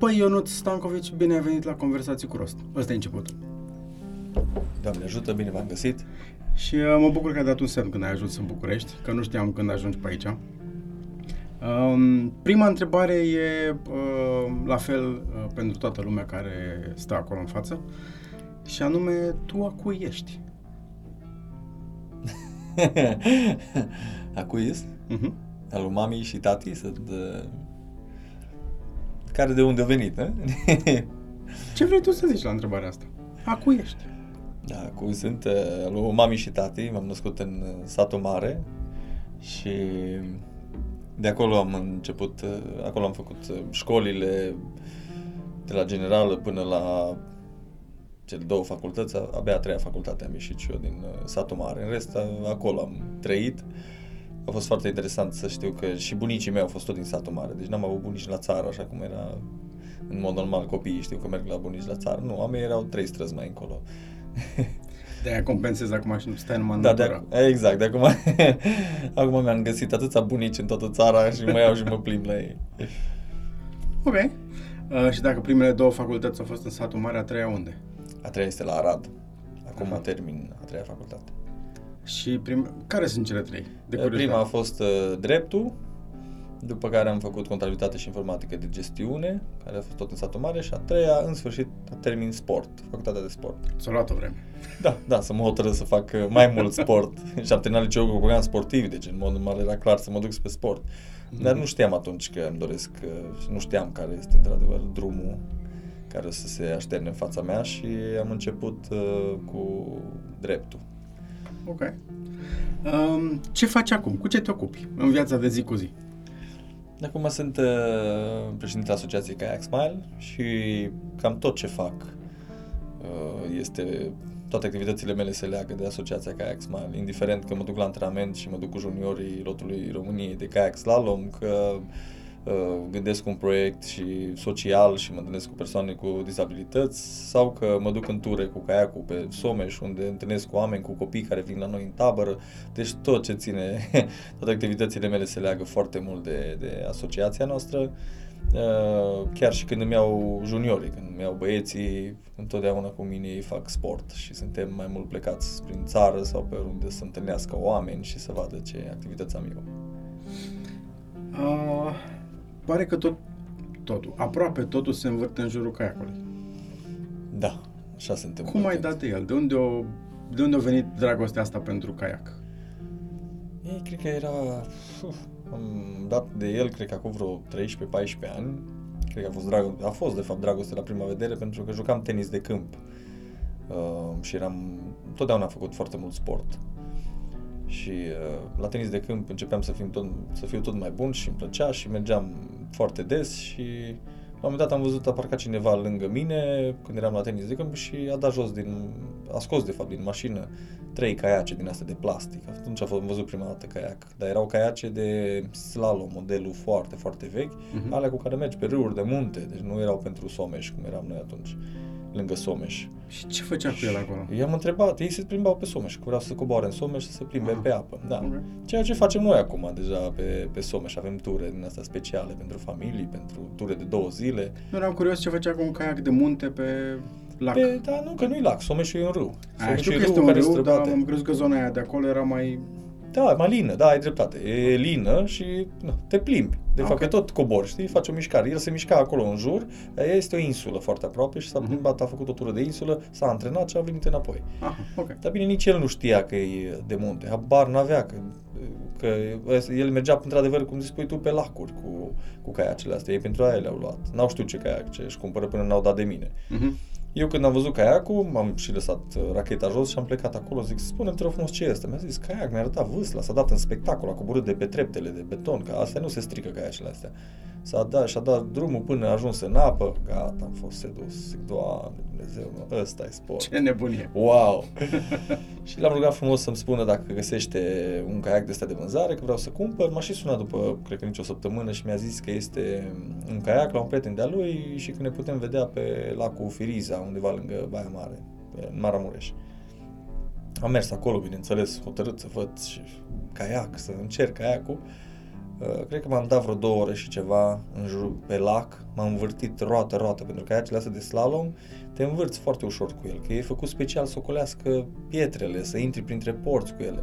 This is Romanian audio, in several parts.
Păi, Ionuț Stancovici, bine ai venit la Conversații cu Rost. Ăsta e începutul. Doamne ajută, bine v-am găsit. Și mă bucur că ai dat un semn când ai ajuns în București, că nu știam când ajungi pe aici. Prima întrebare e la fel pentru toată lumea care stă acolo în față, și anume, tu a cui ești? A cui ești? Uh-huh. Al lui mami și tati, care de unde a venit, ne? Ce vrei tu să zici la întrebarea asta? A cui ești? Da, acum sunt al lui mami și tati, m-am născut în satul mare și de acolo am început, acolo am făcut școlile de la generală până la cele două facultăți, abia a treia facultate am ieșit și eu din satul mare. În rest, acolo am trăit. A fost foarte interesant să știu că și bunicii mei au fost tot din satul mare, deci n-am avut bunici la țară, așa cum era în mod normal copiii, știu că merg la bunici la țară. Nu, a mei erau 3 străzi mai încolo. De-aia compensez acum și nu stai numai în natură. Exact, de acum, acum mi-am găsit atâția bunici în toată țara și mă iau și mă plimb la ei. Ok. Și dacă primele două facultăți au fost în satul mare, a treia unde? A treia este la Arad. Acum termin a treia facultate. Și care sunt cele trei? Prima a fost dreptul, după care am făcut contabilitate și informatică de gestiune, care a fost tot în satul mare, și a treia, în sfârșit, termin sport, facultatea de sport. S-a luat o vreme. Da, să mă hotărăsc să fac mai mult sport. Și am terminat liceul cu program sportiv, deci în mod normal era clar să mă duc spre sport. Dar nu știam atunci că îmi doresc, nu știam care este într-adevăr drumul care o să se așterne în fața mea și am început cu dreptul. Ok. Ce faci acum? Cu ce te ocupi în viața de zi cu zi? Acum sunt președintele asociației Kayak Smile și cam tot ce fac este, toate activitățile mele se leagă de asociația Kayak Smile, indiferent că mă duc la antrenament și mă duc cu juniorii lotului României de kayak slalom, că gândesc un proiect și social și mă întâlnesc cu persoane cu dizabilități, sau că mă duc în ture cu caiacul pe Someș, unde întâlnesc cu oameni, cu copii care vin la noi în tabără. Deci tot ce ține, toate activitățile mele se leagă foarte mult de asociația noastră. Chiar și când îmi iau juniorii, când îmi iau băieții, întotdeauna cu mine ei fac sport și suntem mai mult plecați prin țară sau pe unde să întâlnească oameni și să vadă ce activități am eu. Pare că totul, aproape totul se învârte în jurul caiacului. Da, așa se întâmplă. Cum ai dat el? De unde a venit dragostea asta pentru caiac? Ei, cred că era... am dat de el, cred că acum vreo 13-14 ani. Cred că a fost dragoste. A fost, de fapt, dragoste la prima vedere, pentru că jucam tenis de câmp. Și eram... Totdeauna am făcut foarte mult sport. Și la tenis de câmp începeam să fiu tot mai bun și îmi plăcea și mergeam foarte des și la un moment dat am văzut a parcat cineva lângă mine când eram la tenis de câmp și a scos de fapt din mașină 3 caiace din astea de plastic. Atunci am văzut prima dată caiac, dar erau caiace de slalom, modelul foarte, foarte vechi, alea cu care mergi pe râuri de munte, deci nu erau pentru Someș cum eram noi atunci, lângă Someș. Și ce făcea cu el acolo? I-am întrebat, ei se plimbau pe Someș, că vreau să coboare în Someș și să se plimbe pe apă. Da. Okay. Ceea ce facem noi acum deja pe Someș, avem ture din astea speciale pentru familii, pentru ture de 2 zile. Nu eram curios ce făcea cu un caiac de munte pe lac. Da, nu, că nu-i lac, Someșul e un râu. Știu că este un râu, dar am crezut că zona aia de acolo era mai... Da, mai lină, da, ai dreptate. E lină și na, te plimbi. De fapt, că tot cobori, știi? Faci o mișcare. El se mișca acolo în jur, ea este o insulă foarte aproape și s-a plimbat, a făcut o tură de insulă, s-a antrenat și a venit înapoi. Aha, okay. Dar bine, nici el nu știa că e de munte. Habar n-avea că el mergea, într-adevăr, cum spui tu, pe lacuri cu caiacele astea. Ei pentru aia le-au luat. N-au știut ce caiac, ce își cumpără până n-au dat de mine. Eu când am văzut caiacul, am și lăsat racheta jos și am plecat acolo, zic, spune-mi, te rog frumos, ce este? Mi-a zis, caiac, mi-a arătat vâsla, s-a dat în spectacol, a coborât de pe treptele de beton, că astea nu se strică caiacele astea. Și-a dat drumul până a ajuns în apă, gata, am fost sedus, zic, Doamne Dumnezeu, ăsta e sport. Ce nebunie! Wow! Și l-am rugat frumos să-mi spună dacă găsește un caiac de ăsta de vânzare, că vreau să cumpăr. M-a și sunat după, cred că nici o săptămână și mi-a zis că este un caiac la un prieten de-a lui și că ne putem vedea pe lacul Firiza, undeva lângă Baia Mare, în Maramureș. Am mers acolo, bineînțeles, hotărât să văd și caiac, să încerc caiacul. Cred că m-am dat vreo 2 ore și ceva în jurul pe lac, m-am învârtit roată, pentru că aiacele astea de slalom te învârți foarte ușor cu el, că e făcut special să ocolească pietrele, să intri printre porți cu ele.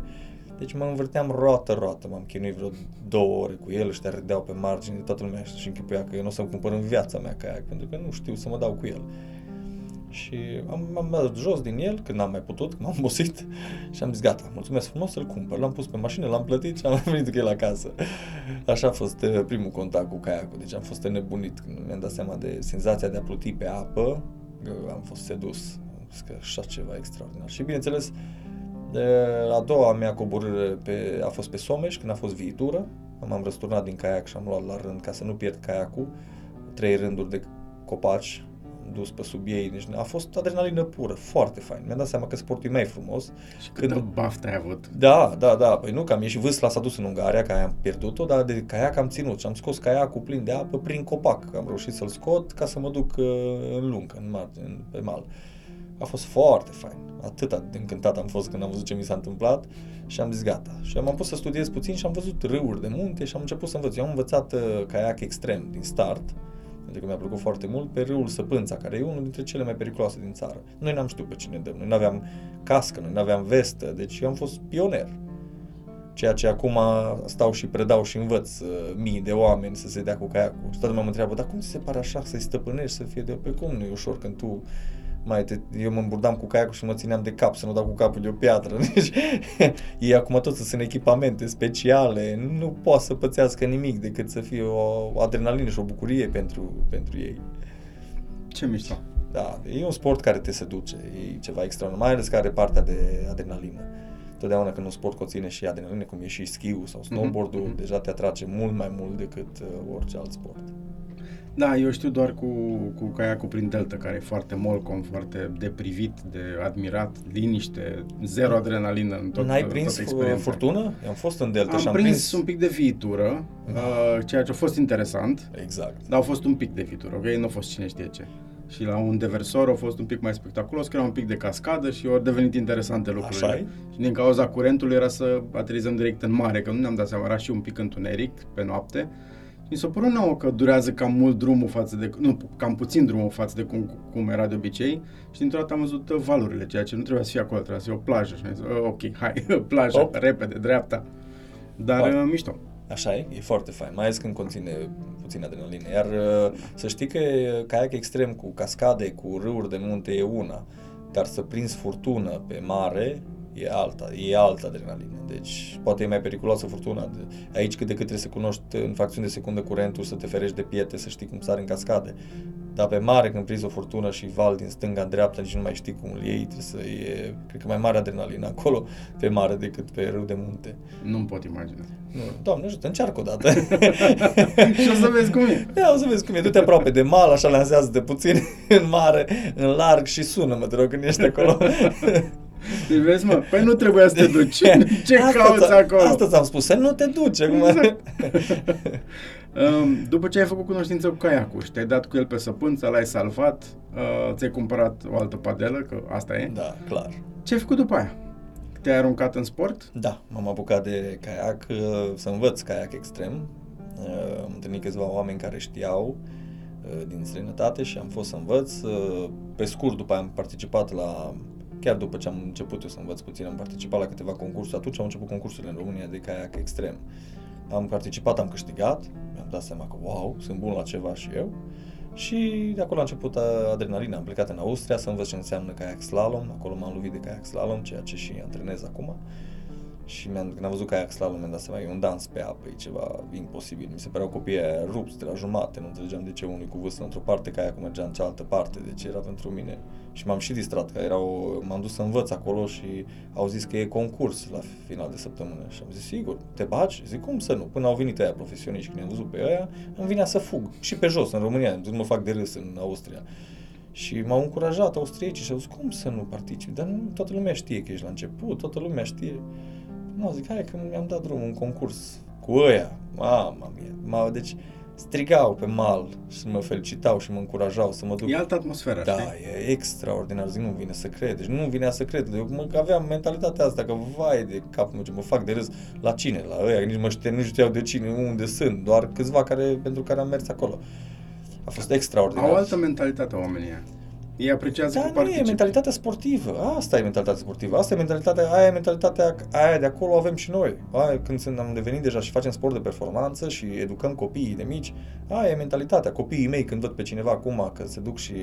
Deci mă învârteam roată, m-am chinuit vreo 2 ore cu el, ăștia râdeau pe margine, toată lumea și închipuia că eu nu o să-mi cumpăr în viața mea kayak, pentru că nu știu să mă dau cu el. Și m-am dat jos din el, când n-am mai putut, că m-am obosit și am zis gata, mulțumesc frumos, să-l cumpăr. L-am pus pe mașină, l-am plătit și am venit cu el acasă. Așa a fost primul contact cu kayakul, deci am fost nebunit când mi-am dat seama de senzația de a pluti pe apă, am fost sedus, am zis că așa ceva extraordinar. Și bineînțeles, a doua mea coborâre a fost pe Someș, când a fost viitură, m-am răsturnat din kayak și am luat la rând ca să nu pierd kayakul, 3 rânduri de copaci, dus pe sub ei, deci a fost adrenalină pură, foarte fain. Mi-am dat seama că sportul e mai frumos. Și câtă baftă ai avut. Da, păi nu, că am ieșit, vâsla s-a dus în Ungaria, că am pierdut-o, dar de kayak am ținut și am scos kayakul plin de apă prin copac, că am reușit să-l scot ca să mă duc în lungă, pe mal. A fost foarte fain, atât de încântat am fost când am văzut ce mi s-a întâmplat și am zis gata. Și am pus să studiez puțin și am văzut râuri de munte și am început să învăț. Eu am învățat kayak extrem din start, pentru că mi-a plăcut foarte mult, pe râul Săpânța, care e unul dintre cele mai periculoase din țară. Noi n-am știut pe cine dăm, noi n-aveam cască, noi n-aveam vestă, deci eu am fost pionier. Ceea ce acum stau și predau și învăț mii de oameni să se dea cu kayacul. Și toată lumea mă întreabă, dar cum ți se pare așa să-i stăpânești, să fie de pe cum? Nu e ușor când tu... eu mă îmburdam cu kayacul și mă țineam de cap să nu dau cu capul de o piatră. Deci, ei acum toți sunt echipamente speciale, nu poate să pățească nimic decât să fie o adrenalină și o bucurie pentru ei. Ce mișto! Da, e un sport care te seduce, e ceva extraordinar, mai ales că are partea de adrenalină. Totdeauna când un sport conține și adrenalină, cum e și schiul sau snowboard-ul, deja te atrage mult mai mult decât orice alt sport. Da, eu știu doar cu kayakul prin Delta, care e foarte molcom, foarte de privit, de admirat, liniște, zero adrenalină în toată experiența. N-ai prins furtună? Am fost în Delta și am prins un pic de viitură, ceea ce a fost interesant. Exact. Dar a fost un pic de viitură, ok? Nu a fost cine știe ce. Și la un deversor a fost un pic mai spectaculos, că era un pic de cascadă și au devenit interesante lucrurile. Așa-i? Și din cauza curentului era să aterizăm direct în mare, că nu ne-am dat seama, era și un pic întuneric pe noapte. Mi s-a părut nouă că durează cam mult drumul față de... Nu, cam puțin drumul față de cum era de obicei și dintr-o dată am văzut valurile, ceea ce nu trebuia să fie acolo, trebuia să fie o plajă. Și mi-a zis, ok, hai, plajă, repede, dreapta. Dar mișto. Așa e, e foarte fain, mai ales când conține puțin adrenalină. Iar să știi că kayak extrem cu cascade, cu râuri de munte e una, dar să prinzi furtună pe mare... E alta adrenalină, deci poate e mai periculoasă furtuna. Aici cât de cât trebuie să cunoști în fracțiuni de secundă curentul, să te ferești de pietre, să știi cum sari în cascade. Dar pe mare, când prinzi o furtună și val din stânga în dreapta, nici nu mai știi cum îl iei, trebuie să e, cred că mai mare adrenalină acolo pe mare decât pe râu de munte. Nu-mi pot imagina. Nu, Doamne ajută, încearcă o dată. Și o să vezi cum e. Da, o să vezi cum e. Du-te aproape de mal, așa lansează de puțin în mare, în larg și sună-mă, te rog, când ești acolo. Deci vezi, mă, păi nu trebuia să te duci. Ce cauți acolo? Asta ți-am spus, să nu te duci acum. Exact. După ce ai făcut cunoștință cu kayakul și te-ai dat cu el pe Săpânță, l-ai salvat, ți-ai cumpărat o altă padelă, că asta e. Da, clar. Ce ai făcut după aia? Te-ai aruncat în sport? Da, m-am apucat de kayak, să învăț kayak extrem. Am întâlnit câțiva oameni care știau din străinătate și am fost să învăț. Pe scurt, după aia am participat la... Chiar după ce am început eu să învăț puțin, am participat la câteva concursuri, atunci au început concursurile în România de kayak extrem. Am participat, am câștigat, mi-am dat seama că wow, sunt bun la ceva și eu. Și de acolo a început adrenalina, am plecat în Austria să învăț ce înseamnă kayak slalom, acolo m-am lovit de kayak slalom, ceea ce și antrenez acum. Și când am văzut kayak slalom, mi-am dat seama că e un dans pe apă, e ceva imposibil. Mi se păreau copiii aia rupți de la jumate, nu înțelegeam de ce unii cu vâstă într-o parte, kayakul mergea în cealaltă parte, deci era pentru mine. Și m-am și distrat, că m-am dus să învăț acolo și au zis că e concurs la final de săptămână. Și am zis, sigur, te bagi? Zic, cum să nu? Până au venit aia profesioniști, când am văzut pe aia, îmi vinea să fug. Și pe jos, în România, nu mă fac de râs în Austria. Și m-au încurajat austriecii și au zis, cum să nu participi? Dar nu, toată lumea știe că ești la început, toată lumea știe. Nu, zic, hai că mi-am dat drumul în concurs cu ăia. Deci strigau pe mal și mă felicitau și mă încurajau să mă duc. E altă atmosferă, da, știi? E extraordinar, zic, nu vine să cred. Deci nu vinea să cred. Eu aveam mentalitatea asta că vai de capul meu, ce mă fac de râs, la cine, la ăia, nici mă știu, nu știau de cine, unde sunt, doar câțiva care, pentru care am mers acolo. A fost extraordinar. Au altă mentalitate oamenii. Ei apreciază, da, cu participi. Da, e mentalitatea sportivă. Asta e mentalitatea sportivă. Asta e mentalitatea, aia e mentalitatea, aia de acolo avem și noi. Aia, când am devenit deja și facem sport de performanță și educăm copiii de mici, aia e mentalitatea. Copiii mei când văd pe cineva acum că se duc și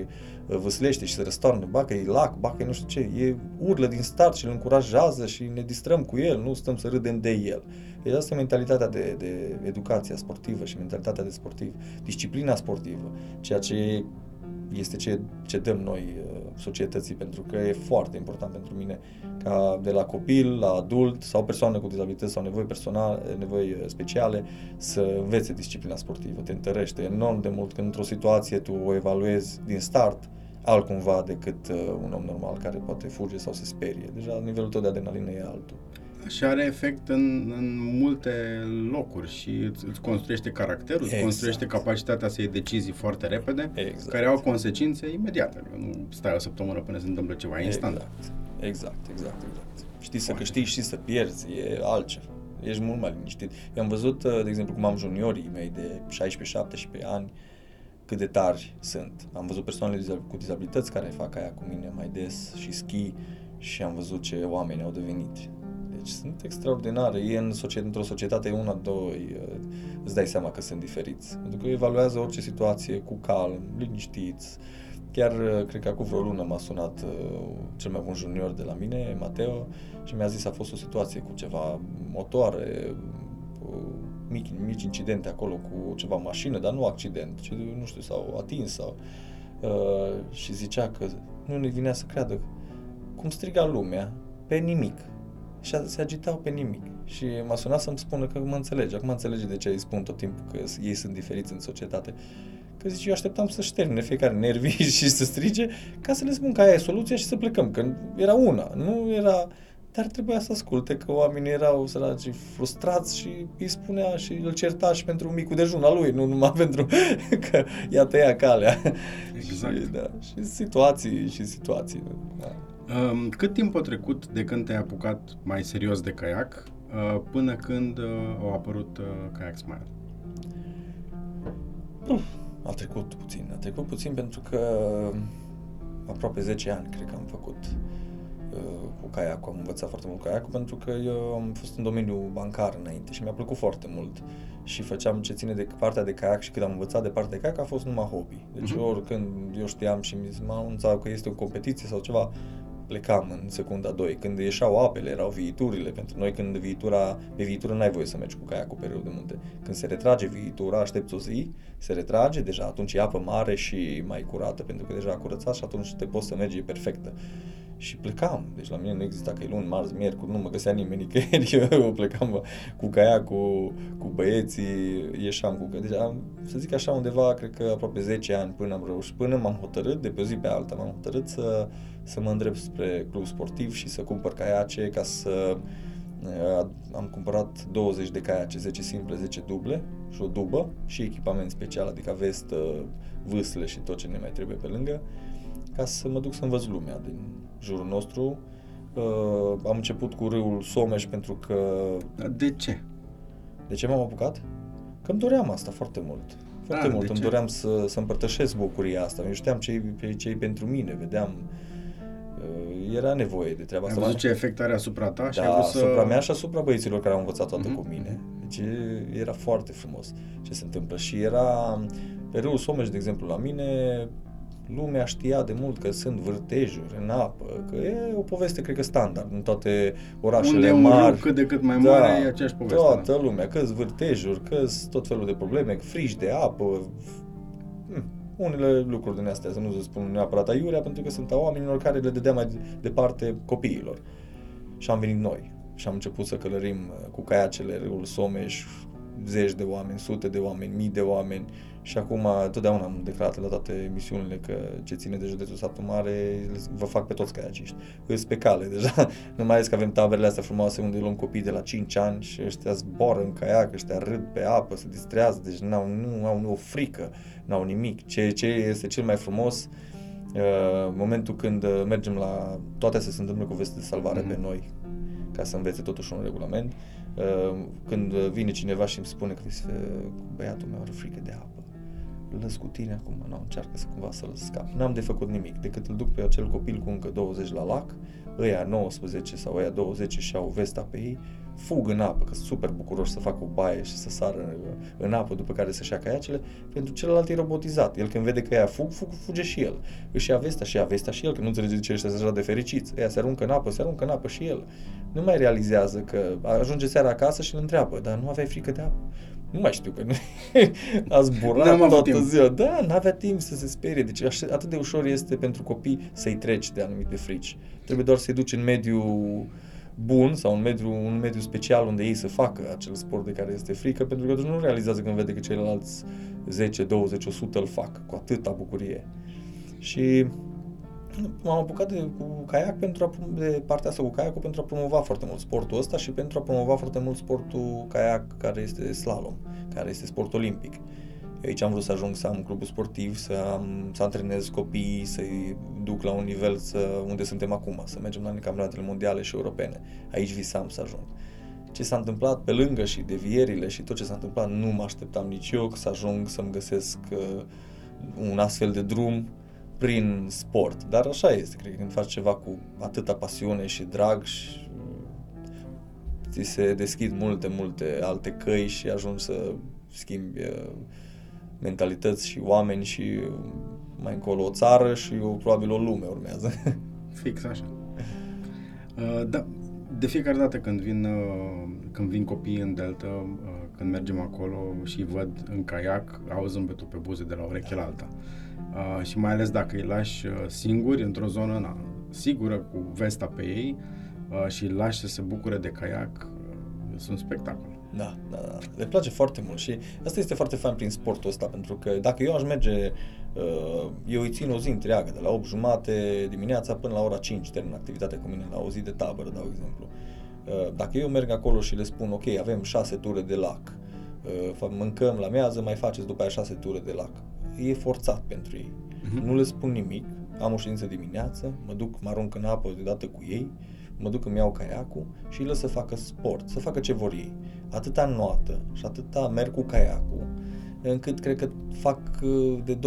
vâslește și se răstoarnă, ba că e lac, ba că e nu știu ce, e urlă din start și îl încurajează și ne distrăm cu el, nu stăm să râdem de el. Deci asta e mentalitatea de educația sportivă și mentalitatea de sportiv, disciplina sportivă, ceea ce este ce dăm noi societății, pentru că e foarte important pentru mine ca de la copil, la adult sau persoană cu dizabilități sau nevoi speciale să învețe disciplina sportivă. Te întărește enorm de mult când într-o situație tu o evaluezi din start altcumva decât un om normal care poate fuge sau se sperie. Deja nivelul tău de adrenalină e altul. Și are efect în multe locuri și îți construiește caracterul, exact. Îți construiește capacitatea să iei decizii foarte repede, exact. Care au consecințe imediate. Nu stai o săptămână până se întâmplă ceva, instant. Exact. Știi să câștigi și să pierzi, e altceva. Ești mult mai liniștit. Eu am văzut, de exemplu, cum am juniorii mei de 16-17 ani, cât de tari sunt. Am văzut persoanele cu dizabilități care fac aia cu mine mai des și schi și am văzut ce oameni au devenit. Deci sunt extraordinare. Ei într-o societate, una, doi, îți dai seama că sunt diferiți. Pentru că evaluează orice situație cu calm, liniștiți. Chiar, cred că acum vreo lună m-a sunat cel mai bun junior de la mine, Mateo, și mi-a zis a fost o situație cu ceva motoare, mici incidente acolo cu ceva mașină, dar nu accident, ci, nu știu, s-au atins sau... și zicea că nu-i vinea să creadă cum striga lumea pe nimic. Și se agitau pe nimic. Și m-a sunat să-mi spună că mă înțelege. Acum înțelege de ce îi spun tot timpul că ei sunt diferiți în societate. Că zice, eu așteptam să șterne fiecare nervii și să strige ca să le spun că aia e soluția și să plecăm. Că era una, nu era... Dar trebuia să asculte că oamenii erau săraci, frustrați și îi spunea și îl certa și pentru micul dejun al lui, nu numai pentru că i-a tăiat calea. Exact. Și, da, și situații. Da. Cât timp a trecut de când te-ai apucat mai serios de caiac până când a apărut Kayak Smile? A trecut puțin pentru că aproape 10 ani cred că am făcut cu caiacul, am învățat foarte mult caiacul pentru că eu am fost în domeniul bancar înainte și mi-a plăcut foarte mult și făceam ce ține de partea de caiac și când am învățat de partea de caiac a fost numai hobby. Deci oricând eu știam și mi anunțau că este o competiție sau ceva, plecam în secunda 2. Când ieșeau apele, erau viiturile pentru noi, când pe viitură n-ai voie să mergi cu caiacul pe râu de munte. Când se retrage viitura, aștepți o zi, se retrage, deja atunci e apă mare și mai curată pentru că deja a curățat și atunci te poți să mergi, e perfectă. Și plecam, deci la mine nu exista că e luni, marți, miercuri, nu mă găsea nimeni nicăieri, eu plecam cu caiacul, cu băieții, ieșeam cu... Deci am, să zic așa, undeva, cred că aproape 10 ani până m-am hotărât, de pe o zi pe alta, m-am hotărât să mă îndrept spre club sportiv și să cumpăr caiace ca să... Am cumpărat 20 de caiace, 10 simple, 10 duble și o dubă și echipament special, adică vestă, vâsle și tot ce ne mai trebuie pe lângă, ca să mă duc să învăț lumea din jurul nostru. Am început cu râul Someș pentru că... De ce? De ce m-am apucat? Că îmi doream asta foarte mult. Foarte mult. Îmi doream să împărtășesc bucuria asta. Eu știam ce-i pentru mine. Vedeam... Era nevoie de treaba asta. Am văzut ce efect are asupra ta și am vrut să... asupra mea și asupra băieților care au învățat toată cu mine. Deci era foarte frumos ce se întâmplă. Și era... Pe râul Someș, de exemplu, la mine... Lumea știa de mult că sunt vârtejuri în apă, că e o poveste, cred că, standard în toate orașele mari. Unde un râu cât de cât mai mare e aceeași poveste. Toată lumea, că-s vârtejuri, că-s tot felul de probleme, frici de apă, unele lucruri din astea, să nu se spun neapărat aiurea, pentru că sunt a oamenilor care le dădea mai departe copiilor. Și am venit noi și am început să călărim cu caiacele râul Someș, zeci de oameni, sute de oameni, mii de oameni și acum totdeauna am declarat la toate emisiunile că ce ține de județul Satu Mare vă fac pe toți caiaciști. Îs pe cale deja, nu mai ales că avem taberele astea frumoase unde luăm copii de la 5 ani și ăștia zboară în caiac, ăștia râd pe apă, se distrează, deci nu au o frică, n-au nimic. Ce este cel mai frumos, momentul când mergem la toate astea se întâmplă cu veste de salvare pe noi, ca să învețe totuși un regulament. Când vine cineva și îmi spune că băiatul meu are frică de apă, îl lăs cu tine acum, încearcă să cumva să-l scap. N-am de făcut nimic, decât îl duc pe acel copil cu încă 20 la lac, ăia 19 sau ăia 20 și au vesta pe ei, fug în apă, că sunt super bucuroși să facă o baie și să sară în apă după care să-și ia caiacele, pentru celălalt e robotizat. El când vede că ea fuge și el. Își ia vestea și el, că nu înțelege de ce ăștia sunt așa de fericiți. Ea se aruncă în apă și el. Nu mai realizează că ajunge seara acasă și îl întreabă, dar nu aveai frică de apă? Nu mai știu, că nu a zburat toată ziua. Da, n-avea timp să se sperie. Deci atât de ușor este pentru copii să-i treci de anumite frici. Trebuie doar să-i duci în mediul bun sau un mediu special unde ei să facă acel sport de care este frică, pentru că nu realizează când vede că ceilalți 10, 20, 100 îl fac cu atâta bucurie. Și m-am apucat de partea asta cu caiacul pentru a promova foarte mult sportul ăsta și pentru a promova foarte mult sportul caiac, care este slalom, care este sport olimpic. Eu aici am vrut să ajung să am clubul sportiv, să antrenez copiii, să-i duc la un nivel unde suntem acum, să mergem la campionatele mondiale și europene. Aici visam să ajung. Ce s-a întâmplat pe lângă și devierile și tot ce s-a întâmplat, nu mă așteptam nici eu să ajung să-mi găsesc un astfel de drum prin sport. Dar așa este, cred că când faci ceva cu atâta pasiune și drag și ți se deschid multe alte căi și ajungi să schimbi mentalități și oameni și mai încolo o țară și probabil o lume urmează. Fix așa. Da, de fiecare dată când vin copiii în Delta, când mergem acolo și văd în caiac, au zâmbetul pe buze de la ureche la alta. Și mai ales dacă îi lași singuri într-o zonă sigură cu vesta pe ei și îi lași să se bucure de caiac, sunt spectacol. Da. Le place foarte mult și asta este foarte fain prin sportul ăsta, pentru că dacă eu aș merge, eu îi țin o zi întreagă, de la 8:30 dimineața până la ora 5 termin activitatea cu mine la o zi de tabără, dau exemplu. Dacă eu merg acolo și le spun, ok, avem 6 ture de lac, mâncăm la miază, mai faceți după aia 6 ture de lac. E forțat pentru ei. Nu le spun nimic, am o ședință dimineață, mă duc, mă arunc în apă deodată cu ei, mă duc, îmi iau caiacul și îi lăs să facă sport, să facă ce vor ei. Atâta noată și atâta merg cu caiacul, încât cred că fac de 20-30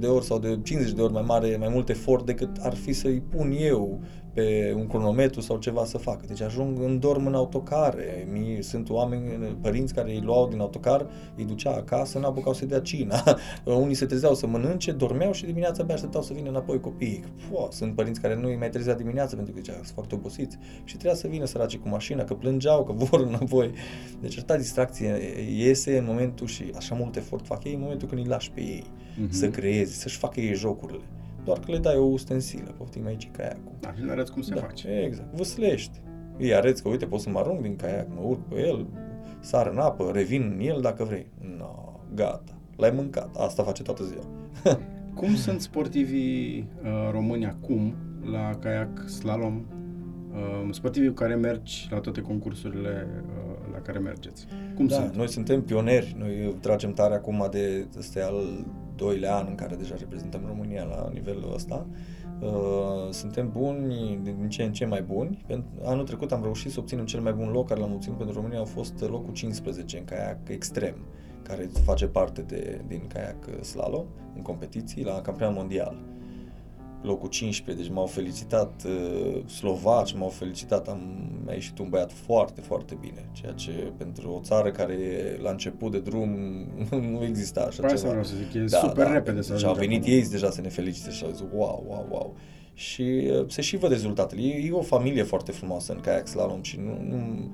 de ori sau de 50 de ori mai mult efort decât ar fi să-i pun eu pe un cronometru sau ceva să facă. Deci îndorm în autocare. Sunt oameni, părinți care îi luau din autocar, îi ducea acasă, n-apucau să dea cina. Unii se trezeau să mănânce, dormeau și dimineața abia așteptau să vină înapoi copiii. Sunt părinți care nu îi mai trezea dimineața pentru că sunt foarte obosiți și trebuia să vină săracii cu mașina, că plângeau, că vor înapoi. Deci atâta distracție iese în momentul și așa mult efort fac ei în momentul când îi lași pe ei să creeze, să-și facă ei jocurile. Doar că le dai o ustensilă, poftim aici caiacul. Da, și le arăți cum se face. Exact, vâslești. Îi arăți că, uite, pot să mă arunc din caiac, mă urc pe el, sar în apă, revin în el dacă vrei. No, gata, l-ai mâncat, asta face toată ziua. Cum sunt sportivii români acum la caiac slalom? Sportivii cu care mergi la toate concursurile la care mergeți. Cum sunt? Noi suntem pionieri, noi tragem tare acum de al doilea an în care deja reprezentăm România la nivelul ăsta. Suntem buni, din ce în ce mai buni. Anul trecut am reușit să obținem cel mai bun loc care l-am obținut pentru România, a fost locul 15 în caiac extrem, care face parte din caiac slalom în competiții la campionat mondial. Locul 15, deci m-au felicitat slovaci, m-au felicitat, mi-a ieșit un băiat foarte, foarte bine, ceea ce pentru o țară care la început de drum nu exista așa ceva. Vreau să zic, e super repede. Deci au venit ei deja să ne felicite și au zis wow. Și se și văd rezultatele. E o familie foarte frumoasă în kayak slalom și nu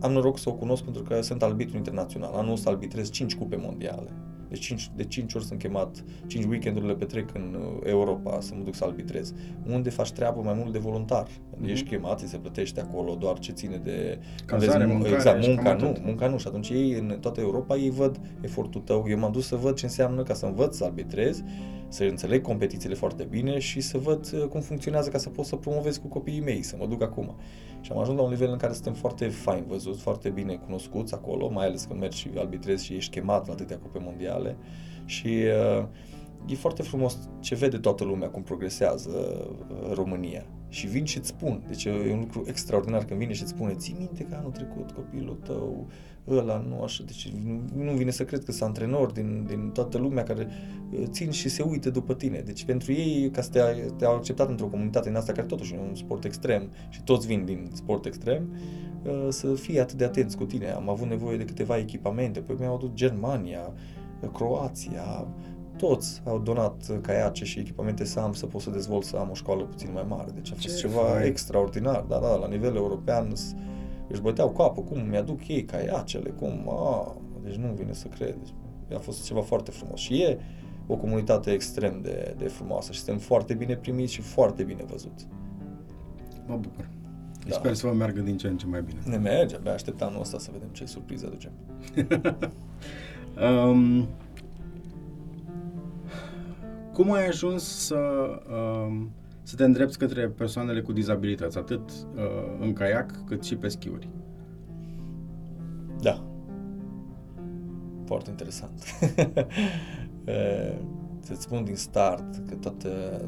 am noroc să o cunosc pentru că sunt arbitru internațional. Anul ăsta arbitrez 5 cupe mondiale. Deci de 5 ori sunt chemat, 5 weekenduri le petrec în Europa să mă duc să arbitrez. Unde faci treabă mai mult de voluntar? Ești chemat, îți se plătește acolo doar ce ține de cazare, mâncare, exact, munca nu. Și atunci ei în toată Europa ei văd efortul tău. Eu m-am dus să văd ce înseamnă, ca să învăț să arbitrez, să înțeleg competițiile foarte bine și să văd cum funcționează, ca să pot să promovez cu copiii mei, să mă duc acum. Și am ajuns la un nivel în care suntem foarte fain văzuți, foarte bine cunoscuți acolo, mai ales când mergi și arbitrezi și ești chemat la atâtea cupe mondiale. Și e foarte frumos ce vede toată lumea cum progresează România. Și vin și îți spun, deci e un lucru extraordinar când vine și îți spune: ții minte că anul trecut copilul tău ăla nu așa, deci nu vine să cred că sunt antrenori din toată lumea care țin și se uită după tine. Deci pentru ei, ca să te-au acceptat într-o comunitate în asta care totuși e un sport extrem și toți vin din sport extrem, să fie atât de atenți cu tine. Am avut nevoie de câteva echipamente, păi mi-au adus Germania, Croația, toți au donat caiace și echipamente să am, să pot să dezvolt, să am o școală puțin mai mare. Deci a fost extraordinar, da, la nivel european își băteau capul, cum mi-aduc ei caiacele, deci nu vine să cred. Deci, a fost ceva foarte frumos și e o comunitate extrem de frumoasă și suntem foarte bine primiți și foarte bine văzuți. Mă bucur. Da. Sper să vă meargă din ce în ce mai bine. Ne merge, abia aștept anul ăsta să vedem ce surprize aducem. Cum ai ajuns să te îndrepți către persoanele cu dizabilități, atât în caiac, cât și pe schiuri? Da. Foarte interesant. Să-ți spun din start că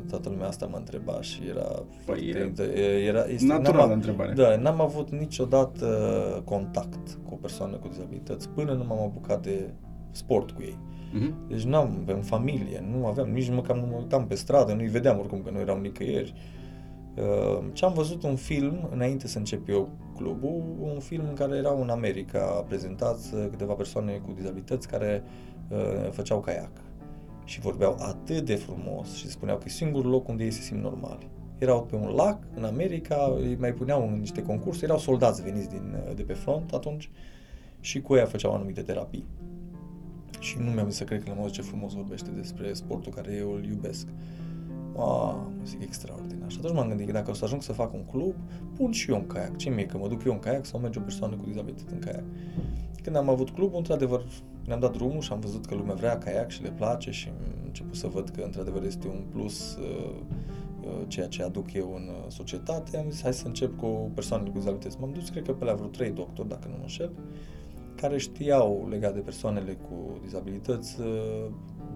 toată lumea asta mă întreba și era... Este naturală întrebare. Da, n-am avut niciodată contact cu o persoană cu dizabilități până nu m-am apucat de sport cu ei. Deci n-am, în familie, nu aveam, nici măcar nu mă uitam pe stradă, nu-i vedeam oricum, că nu erau nicăieri. Ce-am văzut un film, înainte să încep eu clubul, un film în care erau în America prezentați câteva persoane cu dizabilități care făceau caiac și vorbeau atât de frumos și spuneau că e singurul loc unde ei se simt normali. Erau pe un lac, în America, îi mai puneau în niște concursuri, erau soldați veniți de pe front atunci și cu ei făceau anumite terapii. Și nu mi-am zis să cred că l-am auzit ce frumos vorbește despre sportul care eu îl iubesc. Zic, extraordinar. Și atunci m-am gândit că dacă o să ajung să fac un club, pun și eu în caiac. Ce mie, că mă duc eu în caiac sau merge o persoană cu dizabilități în caiac? Când am avut clubul, într-adevăr, ne-am dat drumul și am văzut că lumea vrea caiac și le place și am început să văd că, într-adevăr, este un plus ceea ce aduc eu în societate. Am zis, hai să încep cu persoanele cu dizabilități. M-am dus, cred că pe la vreo 3 doctori, dacă nu mă înșel, care știau, legat de persoanele cu dizabilități,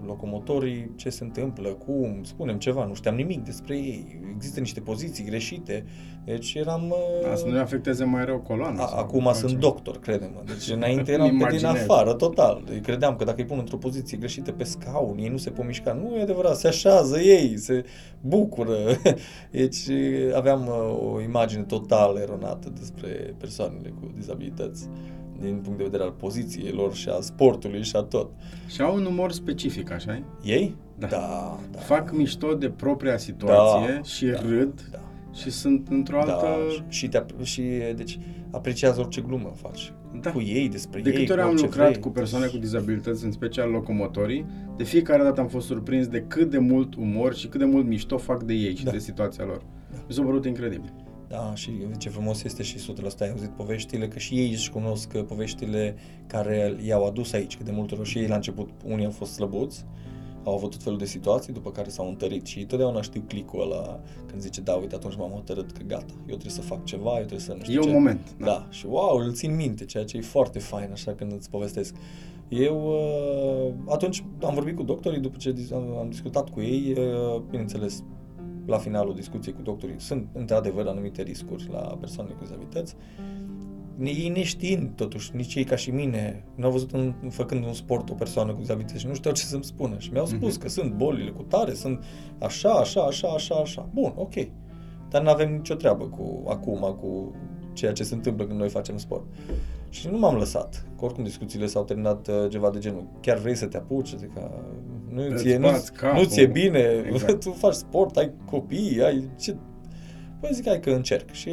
locomotorii, ce se întâmplă, cum, spunem ceva, nu știam nimic despre ei, există niște poziții greșite, deci eram... Să nu ne afecteze mai rău coloana. Acum sunt doctor, crede-mă, deci înainte eram pe din afară, total. Credeam că dacă îi pun într-o poziție greșită pe scaun, ei nu se pot mișca, nu e adevărat, se așează ei, se bucură. Deci aveam o imagine total eronată despre persoanele cu dizabilități, din punct de vedere al poziției lor și a sportului și a tot. Și au un umor specific, așa-i? Ei? Da. Fac mișto de propria situație și râd și sunt într-o altă... Și apreciază orice glumă faci cu ei, despre ei. De câte ori am lucrat cu persoane cu dizabilități, în special locomotorii, de fiecare dată am fost surprins de cât de mult umor și cât de mult mișto fac de ei și de situația lor. Mi s-a părut incredibil. Da, și ce frumos este și 100% ai auzit poveștile, că și ei își cunosc poveștile care i-au adus aici, că de multe ori și ei la început, unii au fost slăbuți, au avut tot felul de situații, după care s-au întărit și totdeauna știu clicul ăla când zice, da, uite, atunci m-am hotărât că gata, eu trebuie să fac ceva, eu trebuie să nu știu ce. E un moment. Da, și wow, îl țin minte, ceea ce e foarte fain așa când îți povestesc. Eu atunci am vorbit cu doctorii, după ce am discutat cu ei, bineînțeles, la finalul discuției cu doctorii, sunt într-adevăr anumite riscuri la persoanele cu dizabilități. Ei neștiind, totuși, nici ei ca și mine, n-au văzut făcând un sport o persoană cu dizabilități și nu știau ce să-mi spună. Și mi-au spus că sunt bolile cu tare, sunt așa. Bun, ok. Dar n-avem nicio treabă cu ceea ce se întâmplă când noi facem sport. Și nu m-am lăsat, că oricum discuțiile s-au terminat ceva de genul. Chiar vrei să te apuci? Adică, nu ți-e bine, exact. Tu faci sport, ai copii, ai ce... Păi zic, hai că încerc. Și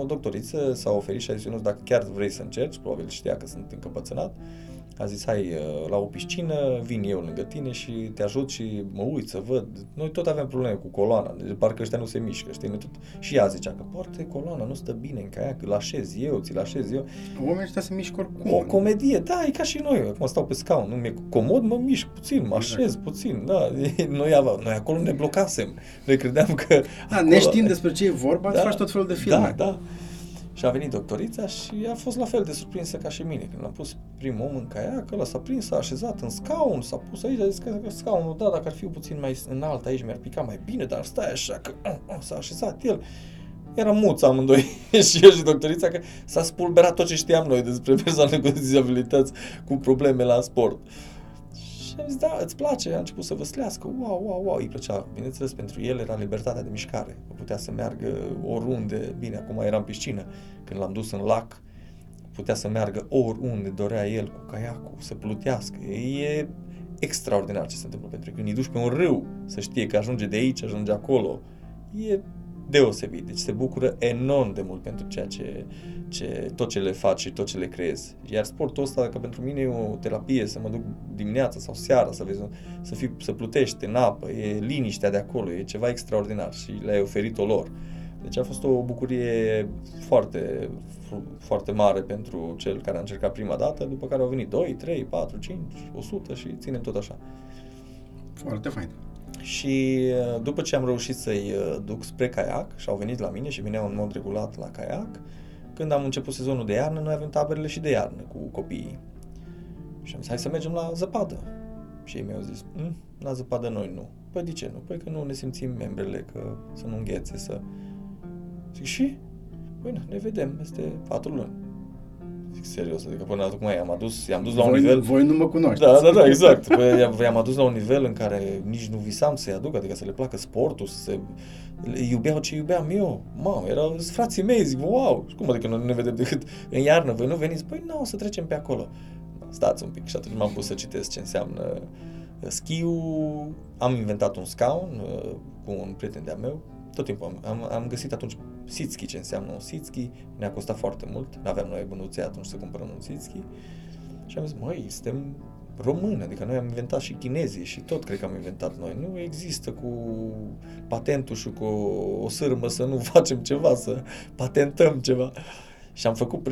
o doctoriță s-a oferit și a zis, dacă chiar vrei să încerci, probabil știa că sunt încăpățânat, a zis, hai la o piscină, vin eu lângă tine și te ajut și mă uit să văd. Noi tot aveam probleme cu coloana, deci parcă ăștia nu se mișcă, știi? Tot... Și ea zicea că poate coloana nu stă bine în caiac, îl așez eu, ți-l așez eu. Oamenii ăștia se mișcă oricum. O comedie, da, e ca și noi, acum stau pe scaun, nu mi-e comod, mă mișc puțin, mă așez puțin, da. Noi acolo ne blocasem, noi credeam că... Da, acolo... neștiind despre ce e vorba, da, îți faci tot felul de filme. Da, da. Și a venit doctorița și a fost la fel de surprinsă ca și mine. Când l-am pus primul om în caiac, ăla s-a prins, s-a așezat în scaun, s-a pus aici, a zis că scaunul, da, dacă ar fi puțin mai înalt aici, mi-ar pica mai bine, dar stai așa că s-a așezat el. Era muța amândoi și eu și doctorița că s-a spulberat tot ce știam noi despre persoane cu dizabilități, cu probleme la sport. Și am zis, da, îți place, a început să văslească, wow, îi plăcea. Bineînțeles, pentru el era libertatea de mișcare, putea să meargă oriunde, bine, acum era în piscină, când l-am dus în lac, putea să meargă oriunde dorea el cu caiacul, să plutească, e extraordinar ce se întâmplă, pentru că când îi duci pe un râu, să știe că ajunge de aici, ajunge acolo, e deosebit, deci se bucură enorm de mult pentru ceea ce tot ce le faci și tot ce le creezi. Iar sportul ăsta, dacă pentru mine e o terapie, să mă duc dimineața sau seara să plutești în apă, e liniștea de acolo, e ceva extraordinar și le-ai oferit-o lor. Deci a fost o bucurie foarte, foarte mare pentru cel care a încercat prima dată, după care au venit 2, 3, 4, 5, 100 și ținem tot așa. Foarte fain. Și după ce am reușit să-i duc spre caiac și au venit la mine și veneau în mod regulat la caiac, când am început sezonul de iarnă, noi avem taberele și de iarnă cu copiii. Și am zis, hai să mergem la zăpadă. Și ei mi-au zis, la zăpadă noi nu. Păi de ce nu? Păi că nu ne simțim membrele, că să nu înghețe, să... Zic, și? Păi na, ne vedem peste 4 luni. Zic, serios, adică până tocmai i-am dus la un nivel... Voi nu mă cunoașteți. Da, exact. Păi i-am adus la un nivel în care nici nu visam să-i aduc, adică să le placă sportul, să se... Iubeau ce iubeam eu. Mamă, erau frații mei, zic, wow! Cum adică noi nu ne vedem decât în iarnă, voi nu veniți? Păi nu, o să trecem pe acolo. Stați un pic. Și atunci m-am pus să citesc ce înseamnă schiul. Am inventat un scaun cu un prieten de-a meu. Tot timpul am găsit atunci Sitzki, ce înseamnă un Sitzki. Ne-a costat foarte mult. N-aveam noi bănuția atunci să cumpărăm un Sitzki. Și am zis, măi, suntem români, adică noi am inventat și chinezii și tot cred că am inventat noi. Nu există cu patentul și cu o sârmă să nu facem ceva, să patentăm ceva. Și am făcut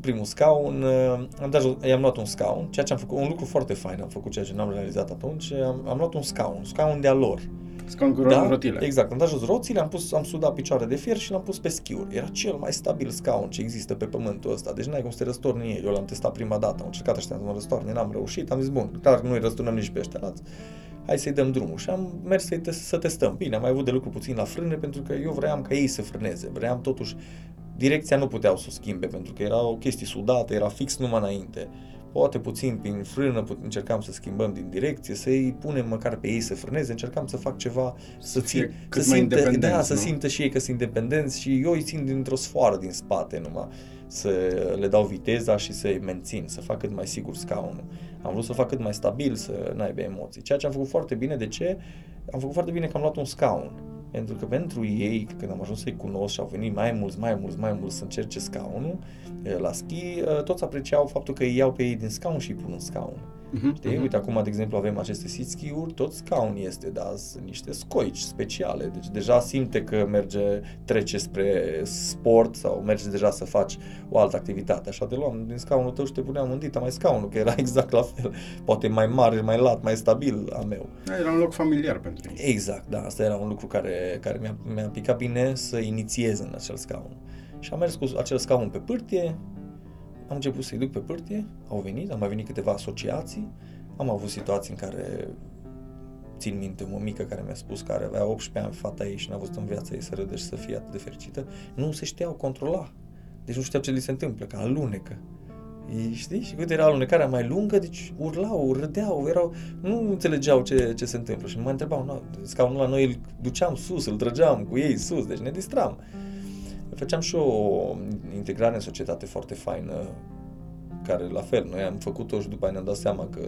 primul scaun, i-am luat un scaun, ceea ce am făcut, un lucru foarte fain am făcut, ceea ce n-am realizat atunci, am luat un scaun de-a lor. Scaun cu rotile. Exact, am dat jos roțile, am sudat picioare de fier și l-am pus pe schiuri. Era cel mai stabil scaun ce există pe pământul ăsta, deci n-ai cum să te răstorni ei. Eu l-am testat prima dată, am încercat ăștia să mă răstorni, n-am reușit, am zis, bun, clar că nu-i răsturnăm nici pe ăștia alți. Hai să-i dăm drumul și am mers să testăm. Bine, am mai avut de lucru puțin la frâne, pentru că eu vreau ca ei să frâneze, vreau totuși. Direcția nu puteau să o schimbe, pentru că era o chestie sudată, era fix numai înainte. Poate puțin prin frână încercam să schimbăm din direcție, să-i punem măcar pe ei să frâneze, încercam să fac ceva, să simtă și ei că sunt independenți și eu îi țin dintr-o sfoară din spate numai, să le dau viteza și să-i mențin, să fac cât mai sigur scaunul. Am vrut să fac cât mai stabil, să n-aibă emoții, ceea ce am făcut foarte bine. De ce? Am făcut foarte bine că am luat un scaun. Pentru că pentru ei, când am ajuns să-i cunosc și au venit mai mulți să încerce scaunul la schi, toți apreciau faptul că îi iau pe ei din scaun și îi pun în scaun. Știi? Uite, acum, de exemplu, avem aceste sitski-uri, tot scaun este, dar sunt niște scoici speciale, deci deja simte că trece spre sport sau merge deja să faci o altă activitate. Așa te luam din scaunul tău și te puneam în dita mai scaunul, că era exact la fel, poate mai mare, mai lat, mai stabil a meu. Era un loc familiar pentru ei. Exact, da, asta era un lucru care mi-a picat bine să inițiez în acel scaun. Și am mers cu acel scaun pe pârtie. Am început să-i duc pe pârtie, am mai venit câteva asociații, am avut situații în care, țin minte, o mică care mi-a spus că avea 18 ani fata ei și n-a văzut în viața ei să râdă și să fie atât de fericită, nu se știau controla, deci nu știau ce li se întâmplă, că alunecă. Știi? Și uite, era alunecarea mai lungă, deci urlau, râdeau, nu înțelegeau ce se întâmplă și mă întrebau, scaunul la noi îl duceam sus, îl trăgeam cu ei sus, deci ne distram. Făceam și o integrare în societate foarte faină, care la fel, noi am făcut-o și după aia ne-am dat seama că,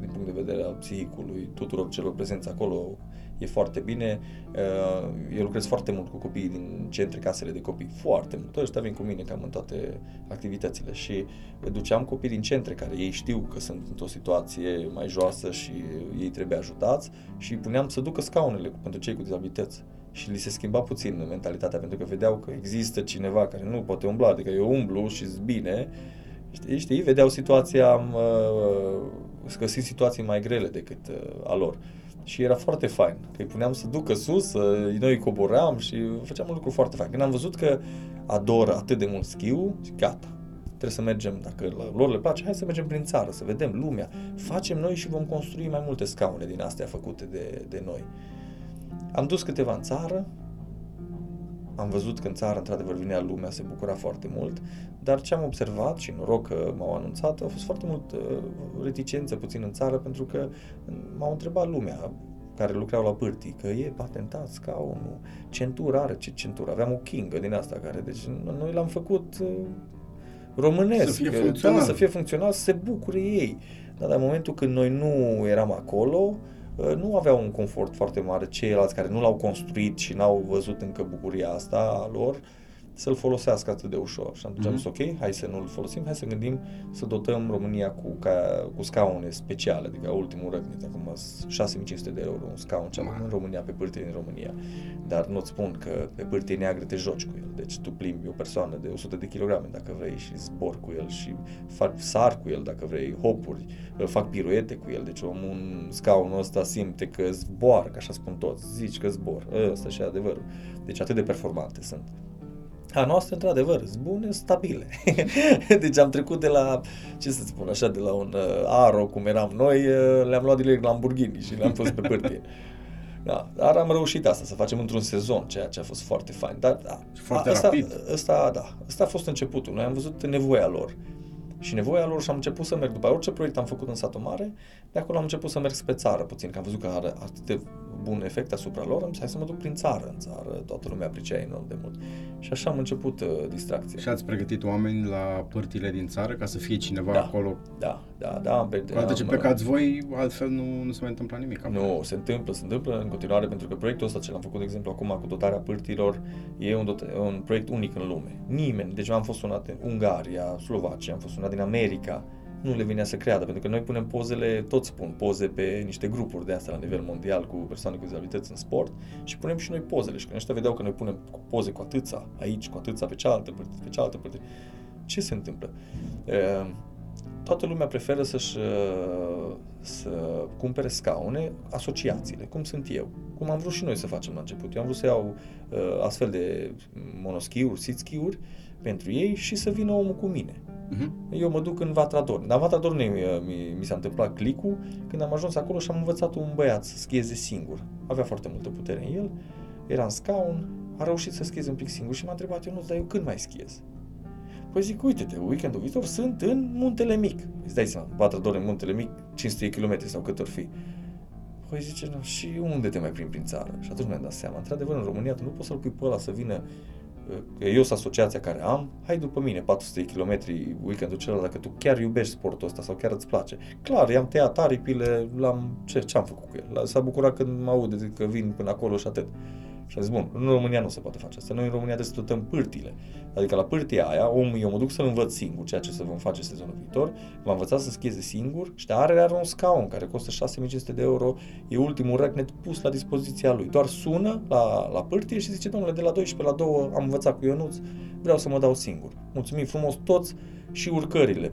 din punct de vedere al psihicului, tuturor celor prezenți acolo, e foarte bine. Eu lucrez foarte mult cu copiii din centre, casele de copii, foarte mult. Ăștia vin cu mine cam în toate activitățile și duceam copii din centre care ei știu că sunt într-o situație mai joasă și ei trebuie ajutați și puneam să ducă scaunele pentru cei cu dizabilități. Și li se schimba puțin mentalitatea, pentru că vedeau că există cineva care nu poate umbla, adică eu umblu și-s bine. Știi, vedeau situația, scăsim situații mai grele decât a lor. Și era foarte fain, că îi puneam să ducă sus, noi îi coboram și făceam un lucru foarte fain. Când am văzut că adoră atât de mult schiul, gata, trebuie să mergem, dacă lor le place, hai să mergem prin țară, să vedem lumea. Facem noi și vom construi mai multe scaune din astea făcute de noi. Am dus câteva în țară, am văzut că în țară, într-adevăr, vinea lumea, se bucura foarte mult, dar ce am observat, și noroc că m-au anunțat, a fost foarte mult reticență puțin în țară, pentru că m-au întrebat lumea care lucrau la pârtii, că e patentat scaunul, centura are, ce centură, aveam o kingă din asta, care, deci noi l-am făcut românesc, să fie funcțional, să se bucure ei. Dar în momentul când noi nu eram acolo, nu aveau un confort foarte mare ceilalți care nu l-au construit și n-au văzut încă bucuria asta a lor să-l folosească atât de ușor. Și atunci am zis, ok, hai să nu-l folosim, hai să gândim să dotăm România cu scaune speciale, adică ultimul răgnet, acum 6.500 de euro un scaun cea în România, pe pârtie din România. Dar nu-ți spun că pe pârtie neagră te joci cu el, deci tu plimbi o persoană de 100 de kilograme dacă vrei și zbor cu el și sar cu el dacă vrei, hopuri, fac piruete cu el, deci omul, scaunul ăsta simte că zboară, că așa spun toți, zici că zbor, ăsta și adevărul. Deci atât de performante sunt. A noastră, într-adevăr, bune, stabile. Deci am trecut de la, ce să spun așa, de la un Aro, cum eram noi, le-am luat direct Lamborghini și le-am pus pe pârtie. Da, dar am reușit asta, să facem într-un sezon, ceea ce a fost foarte fain. Dar, foarte rapid. Asta a fost începutul. Noi am văzut nevoia lor. Și nevoia lor și am început să merg după orice proiect am făcut în satul mare, de acolo am început să merg spre țară puțin, că am văzut că are atât de bun efect asupra lor, am zis hai să mă duc prin țară în țară, toată lumea pricea enorm de mult. Și așa am început distracția. Și ați pregătit oameni la părțile din țară ca să fie cineva acolo? Da. Deci plecați voi, altfel nu se mai întâmplă nimic. Nu, se întâmplă în continuare, pentru că proiectul ăsta ce l-am făcut, de exemplu, acum cu dotarea părților, e un proiect unic în lume. Nimeni, deci am fost sunat în Ungaria, Slovacia, am fost sunat din America, nu le vinea să creadă, pentru că noi punem pozele, toți pun poze pe niște grupuri de astea la nivel mondial cu persoane cu dizabilități în sport și punem și noi pozele și când ăștia vedeau că noi punem poze cu atâția aici, cu atâția pe cealaltă parte, ce se întâmplă? Toată lumea preferă să cumpere scaune, asociațiile, cum sunt eu, cum am vrut și noi să facem la început. Eu am vrut să iau astfel de monoschiuri, sitzkiuri pentru ei și să vină omul cu mine. Eu mă duc în Vatra Dornei. Dar în Vatra Dornei mi s-a întâmplat clicul când am ajuns acolo și am învățat un băiat să schieze singur. Avea foarte multă putere în el, era în scaun, a reușit să schieze un pic singur și m-a întrebat Ionuț, dar eu când mai schiez? Păi zic, uite-te, weekendul viitor sunt în Muntele Mic. Îți dai seama, Vatra Dornei, Muntele Mic, 500 km sau cât or fi. Păi zice, no, și unde te mai plimbi prin țară? Și atunci mi-am dat seama, într-adevăr, în România tu nu poți să-l pui pe ăla să vină. Eu sunt asociația care am, hai după mine 400 km weekendul celălalt, dacă tu chiar iubești sportul ăsta sau chiar îți place. Clar, i-am tăiat aripile, ce-am făcut cu el? S-a bucurat când mă aude că vin până acolo și atât. Și am zis, bun, în România nu se poate face asta, noi în România trebuie să dotăm pârtile. Adică la pârtia aia, eu mă duc să-l învăț singur, ceea ce să vom face sezonul viitor, m-a învățat să schieze singur și are un scaun care costă 6.500 de euro, e ultimul răgnet pus la dispoziția lui. Doar sună la pârtie și zice, domnule, de la 12 la 2 am învățat cu Ionuț, vreau să mă dau singur. Mulțumim frumos toți și urcările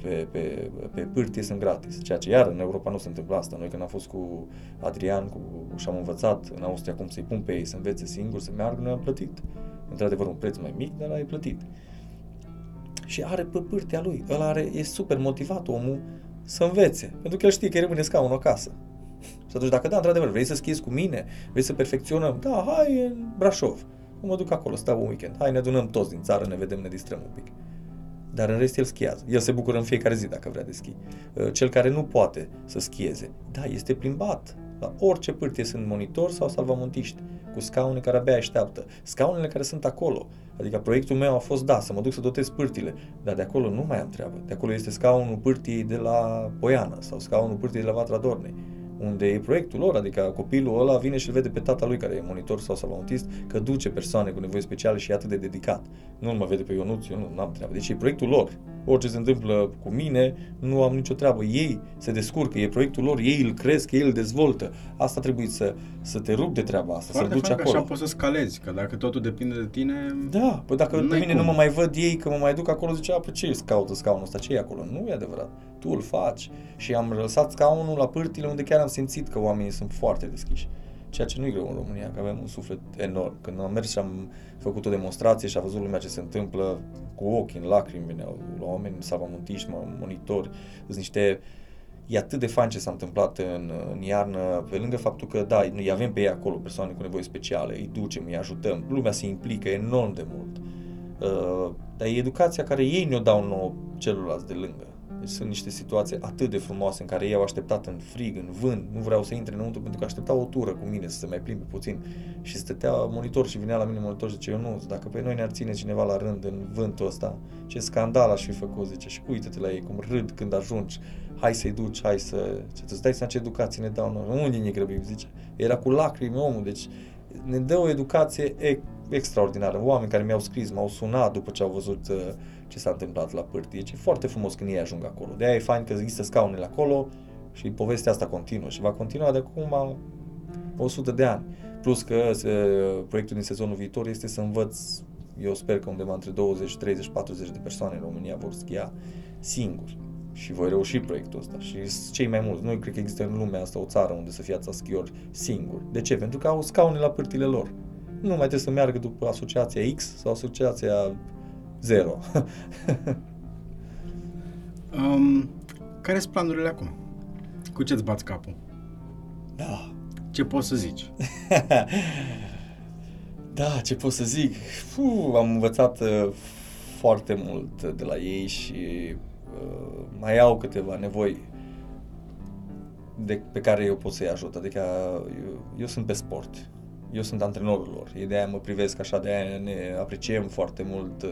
pe pârtie sunt gratis, ceea ce iar în Europa nu se întâmplă asta. Noi când am fost cu Adrian și am învățat în Austria cum să-i pun pe ei să învețe singuri, să meargă, noi am plătit. Într-adevăr un preț mai mic, dar l-ai plătit. Și are pe pârtia lui, e super motivat omul să învețe, pentru că el știe că îi rămâne scaunul acasă. Și atunci dacă da, într-adevăr, vrei să schizi cu mine, vrei să perfecționăm, da, hai în Brașov, nu mă duc acolo, stau un weekend, hai ne adunăm toți din țară, ne vedem, ne distrăm un pic. Dar în rest el schiază. El se bucură în fiecare zi dacă vrea de schi. Cel care nu poate să schieze, da, este plimbat. La orice pârtie sunt monitori sau salvamontiști cu scaune care abia așteaptă. Scaunele care sunt acolo. Adică proiectul meu a fost, să mă duc să dotez pârtile. Dar de acolo nu mai am treabă. De acolo este scaunul pârtiei de la Poiana sau scaunul pârtiei de la Vatra Dornei. unde e proiectul lor, adică copilul ăla vine și îl vede pe tata lui care e monitor sau salvautist că duce persoane cu nevoi speciale și e atât de dedicat. Nu mă vede pe Ionuț, eu nu am treabă. Deci e proiectul lor. Orice se întâmplă cu mine, nu am nicio treabă. Ei se descurcă, e proiectul lor, ei îl cresc, ei îl dezvoltă. Asta trebuie să te rupi de treaba asta, să-l duci acolo. Că așa poți să scalezi, că dacă totul depinde de tine. Da, păi dacă pe mine nu mă mai văd ei, că mă mai duc acolo, zicea, păi ce caută scaunul ăsta, ce e acolo? Nu e adevărat. Tu îl faci. Și am lăsat scaunul la pârtile unde chiar am simțit că oamenii sunt foarte deschiși. Ceea ce nu e greu în România, că avem un suflet enorm. Când am mers și am făcut o demonstrație și a văzut lumea ce se întâmplă cu ochii în lacrimi, veneau la oameni salvamontiști, monitori, sunt niște... E atât de fain ce s-a întâmplat în iarnă, pe lângă faptul că, da, îi avem pe ei acolo, persoane cu nevoi speciale, îi ducem, îi ajutăm, lumea se implică enorm de mult. Dar e educația care ei ne-o dau nouă celorlalți de lângă. Deci sunt niște situații atât de frumoase în care ei au așteptat în frig, în vânt, nu vreau să intre înăuntru pentru că așteptau o tură cu mine să se mai plimbe puțin și stătea monitor și vinea la mine monitor și zice, Ionuț, dacă pe noi ne-ar ține cineva la rând în vântul ăsta, ce scandal aș fi făcut, zice, și uită-te la ei cum râd când ajungi, hai să-i duci, hai să... Îți dai seama ce educație ne dau noi, unde ne grăbim, zice, era cu lacrimi omul, deci ne dă o educație extraordinară, oameni care mi-au scris, m-au sunat după ce au văzut ce s-a întâmplat la pârtie. Deci e foarte frumos când ei ajung acolo. De-aia e fain că există scaunele acolo și povestea asta continuă și va continua de acum 100 de ani. Plus că proiectul din sezonul viitor este să învăț, eu sper că undeva între 20, 30, 40 de persoane în România vor schia singuri. Și voi reuși proiectul ăsta și cei mai mulți. Noi cred că există în lumea asta o țară unde să fie schiori singuri. De ce? Pentru că au scaune la pârtile lor. Nu mai trebuie să meargă după asociația X sau asociația 0. Care sunt planurile acum? Cu ce îți bați capul? Da. Ce poți să zici? Da, ce pot să zic? Am învățat foarte mult de la ei și mai au câteva nevoi pe care eu pot să-i ajut. Adică eu sunt pe sport. Eu sunt antrenorul lor, ei de-aia mă privesc așa, de-aia ne apreciem foarte mult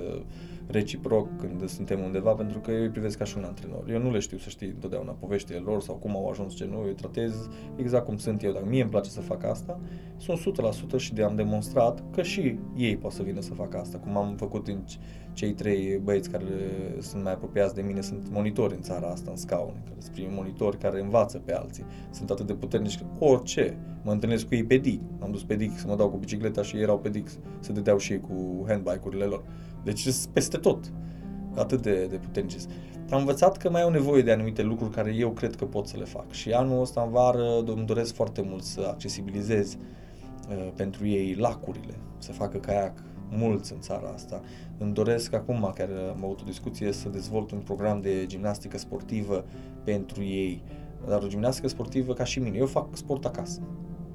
reciproc când suntem undeva, pentru că eu îi privesc ca și un antrenor. Eu nu le știu, să știi, întotdeauna poveștile lor sau cum au ajuns, ce nu, eu îi tratez exact cum sunt eu. Dacă mie îmi place să fac asta, sunt 100% și de-am demonstrat că și ei pot să vină să facă asta, cum am făcut în cei trei băieți care sunt mai apropiați de mine, sunt monitori în țara asta, în scaune, care sunt primii monitori care învață pe alții. Sunt atât de puternici că orice, mă întâlnesc cu ei pe dig, am dus pe dig să mă dau cu bicicleta și ei erau pe dig, să dădeau și ei cu handbike-urile lor. Deci peste tot, atât de puternici. Am învățat că mai au nevoie de anumite lucruri care eu cred că pot să le fac și anul ăsta în vară îmi doresc foarte mult să accesibilizez pentru ei lacurile, să facă caiac mulți în țara asta. Îmi doresc acum, chiar am avut o discuție, să dezvolt un program de gimnastică sportivă pentru ei, dar o gimnastică sportivă ca și mine. Eu fac sport acasă,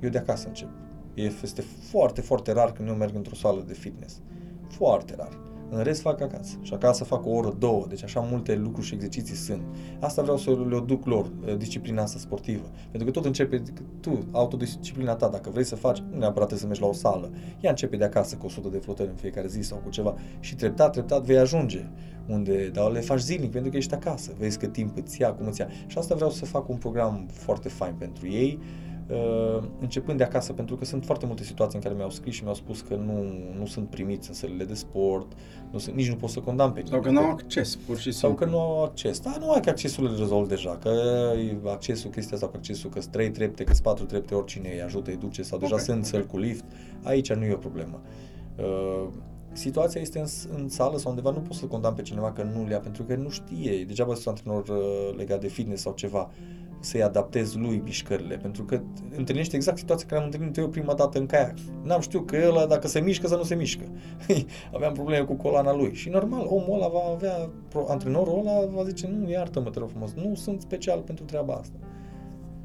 eu de acasă încep. Este foarte, foarte rar când eu merg într-o sală de fitness, foarte rar. În rest fac acasă și acasă fac o oră, două, deci așa multe lucruri și exerciții sunt. Asta vreau să le duc lor, disciplina asta sportivă, pentru că tot începe tu, autodisciplina ta, dacă vrei să faci, nu neapărat trebuie să mergi la o sală, ea începe de acasă cu 100 de flotări în fiecare zi sau cu ceva și treptat, treptat vei ajunge unde, dar le faci zilnic pentru că ești acasă, vezi cât timp îți ia, cum îți ia și asta vreau să fac un program foarte fain pentru ei. Începând de acasă, pentru că sunt foarte multe situații în care mi-au scris și mi-au spus că nu sunt primiți în sălile de sport, nici nu pot să condamn pe nimeni. Sau că nu au acces, pur și simplu. Sau că nu au acces. Da, nu ai că accesul îl rezolv deja, că accesul, chestia asta, că accesul, că-s 3 trepte, că-s 4 trepte, oricine îi ajută, îi duce, sau deja sunt săli cu lift, aici nu e o problemă. Situația este în sală sau undeva, nu poți să condamn pe cineva că nu le ia, pentru că nu știe, degeaba sunt antrenor legat de fitness sau ceva, să-i adaptez lui mișcările, pentru că întâlnești exact situația care am întâlnit eu prima dată în caiac. N-am știut că ăla dacă se mișcă sau nu se mișcă. Aveam probleme cu coloana lui și normal, omul ăla va avea, antrenorul ăla va zice, nu, iartă-mă, te rog frumos, nu sunt special pentru treaba asta.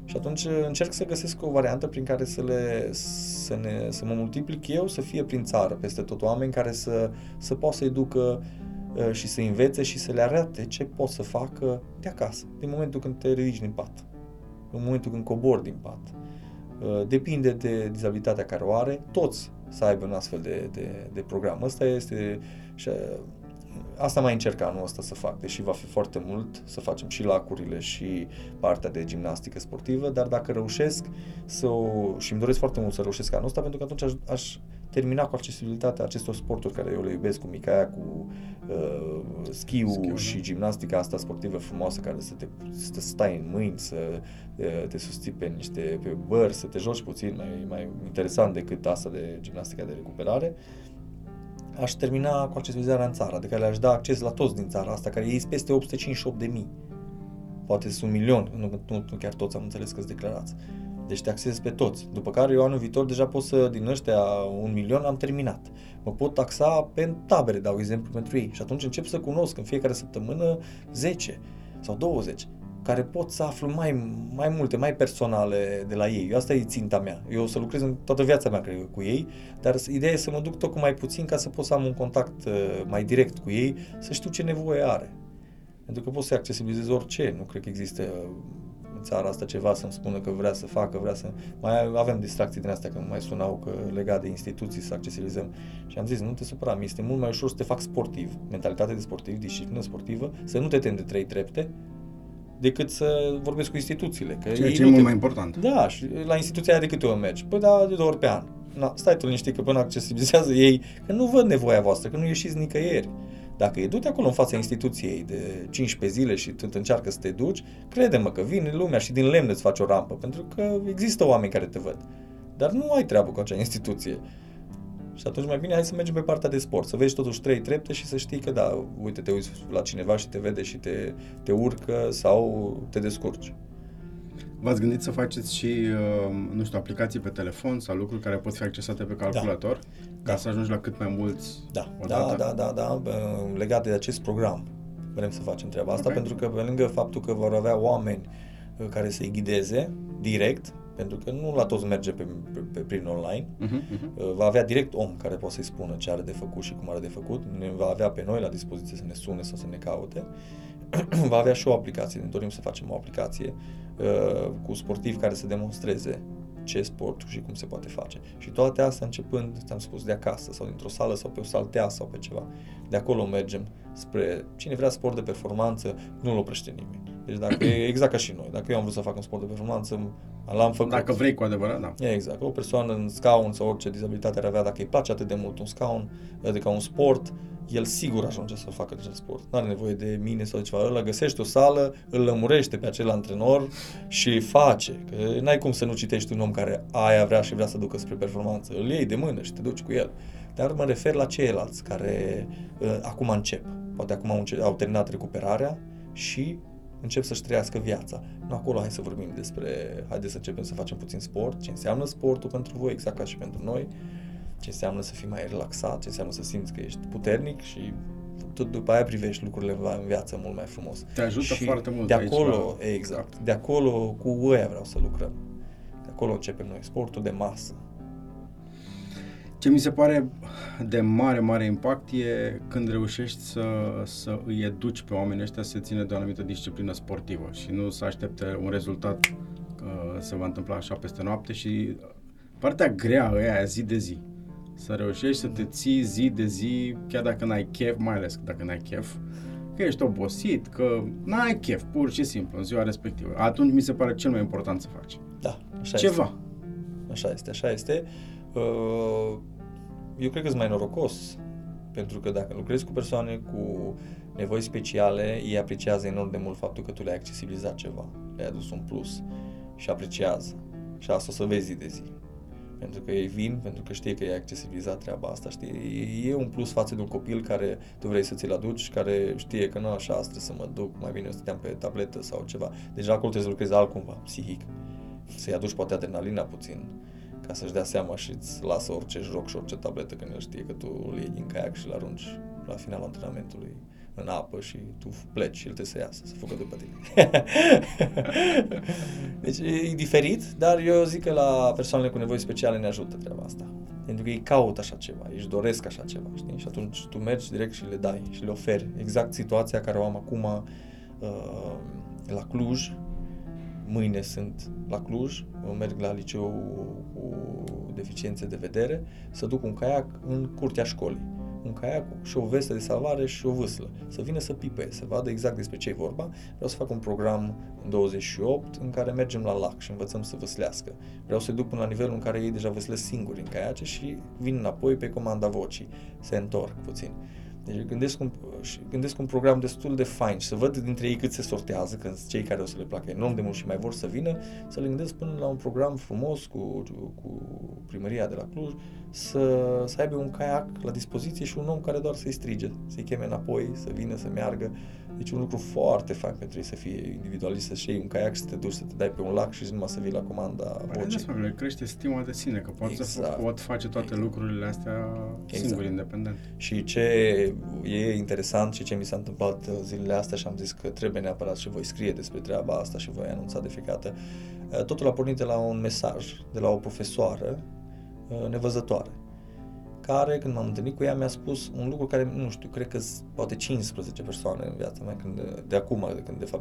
Și atunci încerc să găsesc o variantă prin care să mă multiplic eu, să fie prin țară, peste tot oameni care să poată să-i ducă și să învețe și să le arate ce pot să facă de acasă, din momentul când te ridici din pat, în momentul când cobori din pat. Depinde de dizabilitatea care o are, toți să aibă un astfel de program. Asta este și asta mai încerc anul ăsta să fac, deși va fi foarte mult, să facem și lacurile și partea de gimnastică sportivă, dar dacă reușesc și îmi doresc foarte mult să reușesc anul ăsta, pentru că atunci aș termina cu accesibilitatea acestor sporturi care eu le iubesc, cu kayak, cu schiul și gimnastica asta sportivă frumoasă care să te stai în mâini, să te susții pe băr, să te joci puțin, mai interesant decât asta de gimnastica de recuperare. Aș termina cu accesibilizarea în țară, adică le-aș da acces la toți din țara asta, care ei peste 858.000. Poate sunt 1.000.000, nu chiar toți am înțeles că-s declarați. Deci te accesez pe toți. După care eu anul viitor deja pot să, din ăștia 1.000.000 am terminat. Mă pot taxa pe tabere, dau exemplu pentru ei. Și atunci încep să cunosc în fiecare săptămână 10 sau 20, care pot să aflu mai multe, mai personale de la ei. Eu asta e ținta mea. Eu o să lucrez în toată viața mea, cred, cu ei, dar ideea e să mă duc tot cu mai puțin ca să pot să am un contact mai direct cu ei, să știu ce nevoie are. Pentru că pot să accesibilizez orice. Nu cred că există în țara asta ceva să-mi spună că vrea să facă, vrea să... Mai avem distracții din astea, că mai sunau că legat de instituții să accesibilizăm. Și am zis, nu te supăra, mi este mult mai ușor să te fac sportiv, mentalitate de sportiv, disciplină sportivă, să nu te temi de 3 trepte, decât să vorbesc cu instituțiile. Că ceea ce e mult mai important. Da, și la instituția aia de câte ori mergi? Păi da, de 2 ori pe an. Na, stai tu liniștit că până accesibilizează ei, că nu văd nevoia voastră, că nu ieșiți nicăieri. Dacă e du-te acolo în fața instituției de 15 zile și tu încearcă să te duci, crede-mă că vine lumea și din lemn îți faci o rampă, pentru că există oameni care te văd. Dar nu ai treabă cu acea instituție. Și atunci mai bine hai să mergem pe partea de sport, să vezi totuși 3 trepte și să știi că da, uite, te uiți la cineva și te vede și te urcă sau te descurci. V-ați gândit să faceți și, nu știu, aplicații pe telefon sau lucruri care pot fi accesate pe calculator, ca să ajungi la cât mai mulți odată? Da, legat de acest program vrem să facem treaba asta, pentru că pe lângă faptul că vor avea oameni care să-i ghideze direct, pentru că nu la toți merge prin online, va avea direct om care poate să-i spună ce are de făcut și cum are de făcut, ne va avea pe noi la dispoziție să ne sune sau să ne caute, va avea și o aplicație, ne dorim să facem o aplicație cu sportivi care să demonstreze ce sport și cum se poate face. Și toate astea începând, ți-am spus, de acasă sau dintr-o sală sau pe o saltea sau pe ceva. De acolo mergem spre cine vrea sport de performanță, nu-l oprește nimeni. Deci dacă e exact ca și noi, dacă eu am vrut să fac un sport de performanță, l-am făcut. Dacă vrei cu adevărat, da. Exact. O persoană în scaun sau orice dizabilitate ar avea, dacă îi place atât de mult un scaun, adică un sport, el sigur ajunge să facă acel sport. Nu are nevoie de mine sau de ceva. Ăla găsește o sală, îl lămurește pe acel antrenor și face. Că n-ai cum să nu citești un om care aia vrea și vrea să ducă spre performanță. Îl iei de mână și te duci cu el. Dar mă refer la ceilalți care acum încep. Poate acum au terminat recuperarea și încep să-și trăiască viața. Nu acolo hai să vorbim despre... Haideți să începem să facem puțin sport. Ce înseamnă sportul pentru voi, exact ca și pentru noi. Ce înseamnă să fii mai relaxat, ce înseamnă să simți că ești puternic și tot după aia privești lucrurile în viață mult mai frumos. Te ajută și foarte mult de acolo, aici, exact. De acolo cu ăia vreau să lucrăm. De acolo începem noi, sportul de masă. Ce mi se pare de mare impact e când reușești să îi educi pe oamenii ăștia să se țină de o anumită disciplină sportivă și nu să aștepte un rezultat că se va întâmpla așa peste noapte și partea grea aia zi de zi. Să reușești să te ții zi de zi, chiar dacă n-ai chef, mai ales dacă n-ai chef, că ești obosit, că n-ai chef, pur și simplu, în ziua respectivă. Atunci mi se pare cel mai important să faci. Da, așa ceva. Este. Așa este. Eu cred că-s mai norocos, pentru că dacă lucrezi cu persoane cu nevoi speciale, ei apreciază enorm de mult faptul că tu le-ai accesibilizat ceva, le-ai adus un plus și apreciază. Și asta o să vezi zi de zi. Pentru că ei vin, pentru că știe că e accesibilizat treaba asta, știi? E un plus față de un copil care tu vrei să ți-l aduci, care știe că nu așa, trebuie să mă duc, mai bine eu stăteam pe tabletă sau ceva. Deci acolo trebuie să lucrezi altcumva, psihic. Să-i aduci poate adrenalina puțin, ca să-și dea seama și îți lasă orice joc și orice tabletă când el știe că tu îl iei din caiac și îl arunci la finalul antrenamentului în apă și tu pleci și el trebuie să iasă, să fugă după tine. Deci e diferit, dar eu zic că la persoanele cu nevoi speciale ne ajută treaba asta. Pentru că ei caută așa ceva, ei își doresc așa ceva, știi? Și atunci tu mergi direct și le dai și le oferi. Exact situația care o am acum la Cluj. Mâine sunt la Cluj, merg la liceu cu deficiențe de vedere, să duc un caiac în curtea școlii. un caiac și o vestă de salvare și o vâslă. Să vină să pipe, să vadă exact despre ce e vorba. Vreau să fac un program în 28 în care mergem la lac și învățăm să vâslească. Vreau să-i duc până la nivelul în care ei deja vâslesc singuri în caiace și vin înapoi pe comanda vocii. Se întorc puțin. Deci gândesc un program destul de fain și să văd dintre ei cât se sortează, când cei care o să le placă enorm de mult și mai vor să vină, să le gândesc până la un program frumos cu primăria de la Cluj, să aibă un caiac la dispoziție și un om care doar să-i strige, să-i cheme înapoi, să vină, să meargă. Deci un lucru foarte fain pentru ei, să fie individualist, să-și iei un caiac, să te duci, să te dai pe un lac și numai să vii la comanda vocii. Le crește stima de sine, că poate să face toate lucrurile astea singur, independent. Și ce e interesant și ce mi s-a întâmplat zilele astea și am zis că trebuie neapărat și voi scrie despre treaba asta și voi anunța de fiecare dată, totul a pornit de la un mesaj de la o profesoară nevăzătoare, care, când m-am întâlnit cu ea, mi-a spus un lucru care, nu știu, cred că poate 15 persoane în viața mea, de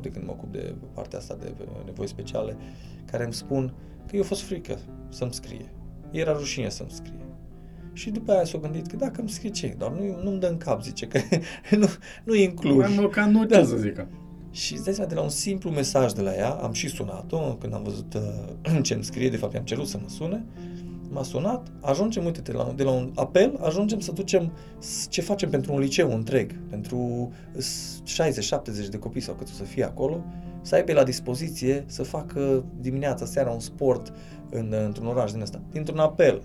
când mă ocup de partea asta de nevoi speciale, care îmi spun că eu a fost frică să-mi scrie. Era rușine să-mi scrie. Și după aia s-a gândit că dacă îmi scrie ce, dar nu-mi dă în cap, zice, că nu e în Cluj. Și îți dai seama, de la un simplu mesaj de la ea, am și sunat-o, când am văzut ce îmi scrie, de fapt i-am cerut să mă sune, m-a sunat, ajungem, uite-te, de la un apel, ajungem să ducem, ce facem pentru un liceu întreg, pentru 60-70 de copii sau cât o să fie acolo, să aibă la dispoziție să facă dimineața, seara un sport într-un oraș din ăsta, dintr-un apel.